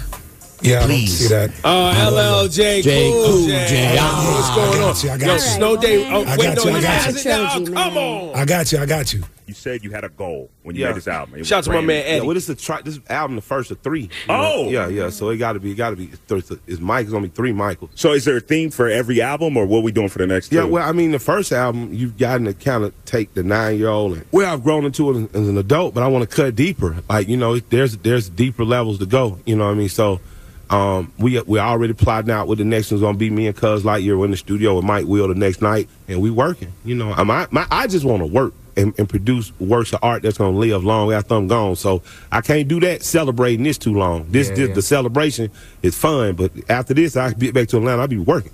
Yeah, please. I don't see that. Oh, L L J, Cool J. What's going on? I got you. Yo, Snow Day. Oh, I got you. I got you. Come on. I got you. I got you. You said you had a goal when you yeah. made this album. Shout out to my man Eddie. Yeah, well, this is a tri- this album, the first of three. Oh, know? yeah, yeah. So it got to be, got to be. Th- th- is Mike? It's gonna be three Michael. So is there a theme for every album, or what are we doing for the next? Yeah, two? Well, I mean, the first album you've gotten to kind of take the nine year old. And, well, I've grown into it as an adult, but I want to cut deeper. Like you know, there's there's deeper levels to go. You know what I mean? So. Um, we we're already plotting out what the next one's gonna be. Me and Cuz Lightyear were in the studio with Mike Will the next night, and we working. You know, my, my, I just want to work and, and produce works of art that's gonna live long after I'm gone. So I can't do that celebrating this too long. This, yeah, this yeah. the celebration is fun, but after this, I get back to Atlanta. I'll be working.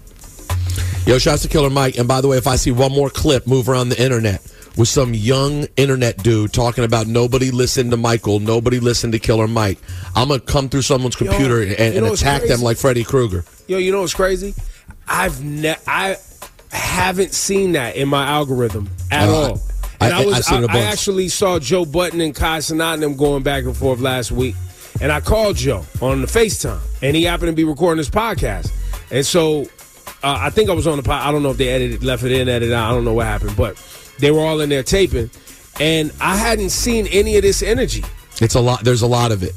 Yo, shouts to Killer Mike. And by the way, if I see one more clip move around the internet with some young internet dude talking about nobody listened to Michael, nobody listened to Killer Mike, I'm going to come through someone's computer Yo, and, you know and attack them like Freddy Krueger. Yo, you know what's crazy? I've ne- I haven't seen that in my algorithm at uh, all. And I, I, I, was, I, I actually saw Joe Button and Kai Sinat and them going back and forth last week. And I called Joe on the FaceTime. And he happened to be recording his podcast. And so uh, I think I was on the pod. I don't know if they edited, left it in, edited out. I don't know what happened, but they were all in there taping, and I hadn't seen any of this energy. It's a lot. There's a lot of it.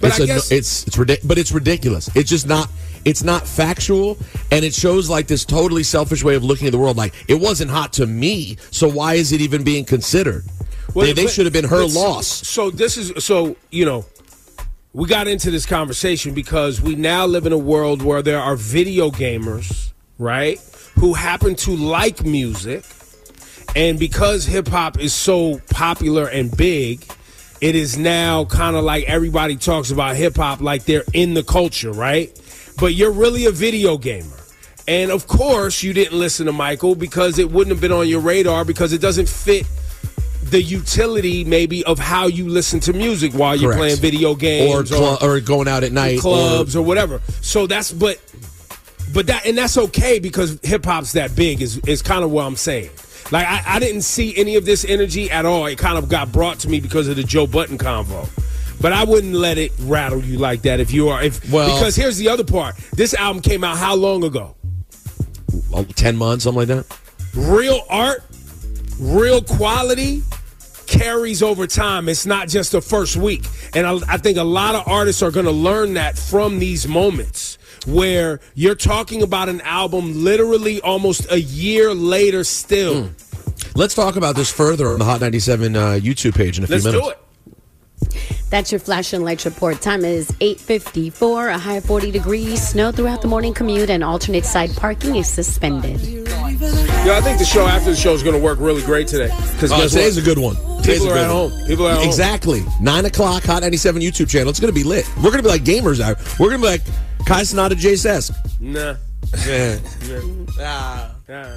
But it's I a, guess it's it's ridiculous. But it's ridiculous. It's just not. It's not factual, and it shows like this totally selfish way of looking at the world. Like it wasn't hot to me, so why is it even being considered? Well, they, they should have been her loss. So this is so you know. We got into this conversation because we now live in a world where there are video gamers, right, who happen to like music. And because hip-hop is so popular and big, it is now kind of like everybody talks about hip-hop like they're in the culture, right? But you're really a video gamer. And, of course, you didn't listen to Michael because it wouldn't have been on your radar because it doesn't fit the utility maybe of how you listen to music while you're Correct. playing video games. Or, cl- or, or going out at night. Clubs or, or whatever. So that's – but but that and that's okay because hip-hop's that big is, is kind of what I'm saying. Like, I, I didn't see any of this energy at all. It kind of got brought to me because of the Joe Button convo. But I wouldn't let it rattle you like that if you are. If, well, because here's the other part. This album came out how long ago? ten months, something like that. Real art, real quality carries over time. It's not just the first week. And I, I think a lot of artists are going to learn that from these moments. Where you're talking about an album literally almost a year later still. Mm. Let's talk about this further on the Hot ninety-seven uh, YouTube page in a Let's few minutes. Let's do it. That's your Flash and Lights report. Time is eight fifty-four, a high of forty degrees. Snow throughout the morning commute and alternate side parking is suspended. Yo, I think the show after the show is going to work really great today. Because uh, today's what? a good one. Today's People are at one. home. People are at exactly. home. Exactly. nine o'clock, Hot ninety-seven YouTube channel. It's going to be lit. We're going to be like gamers out. We're going to be like Kai Cenata, Jay Sesk. Nah. Yeah. Nah. Nah.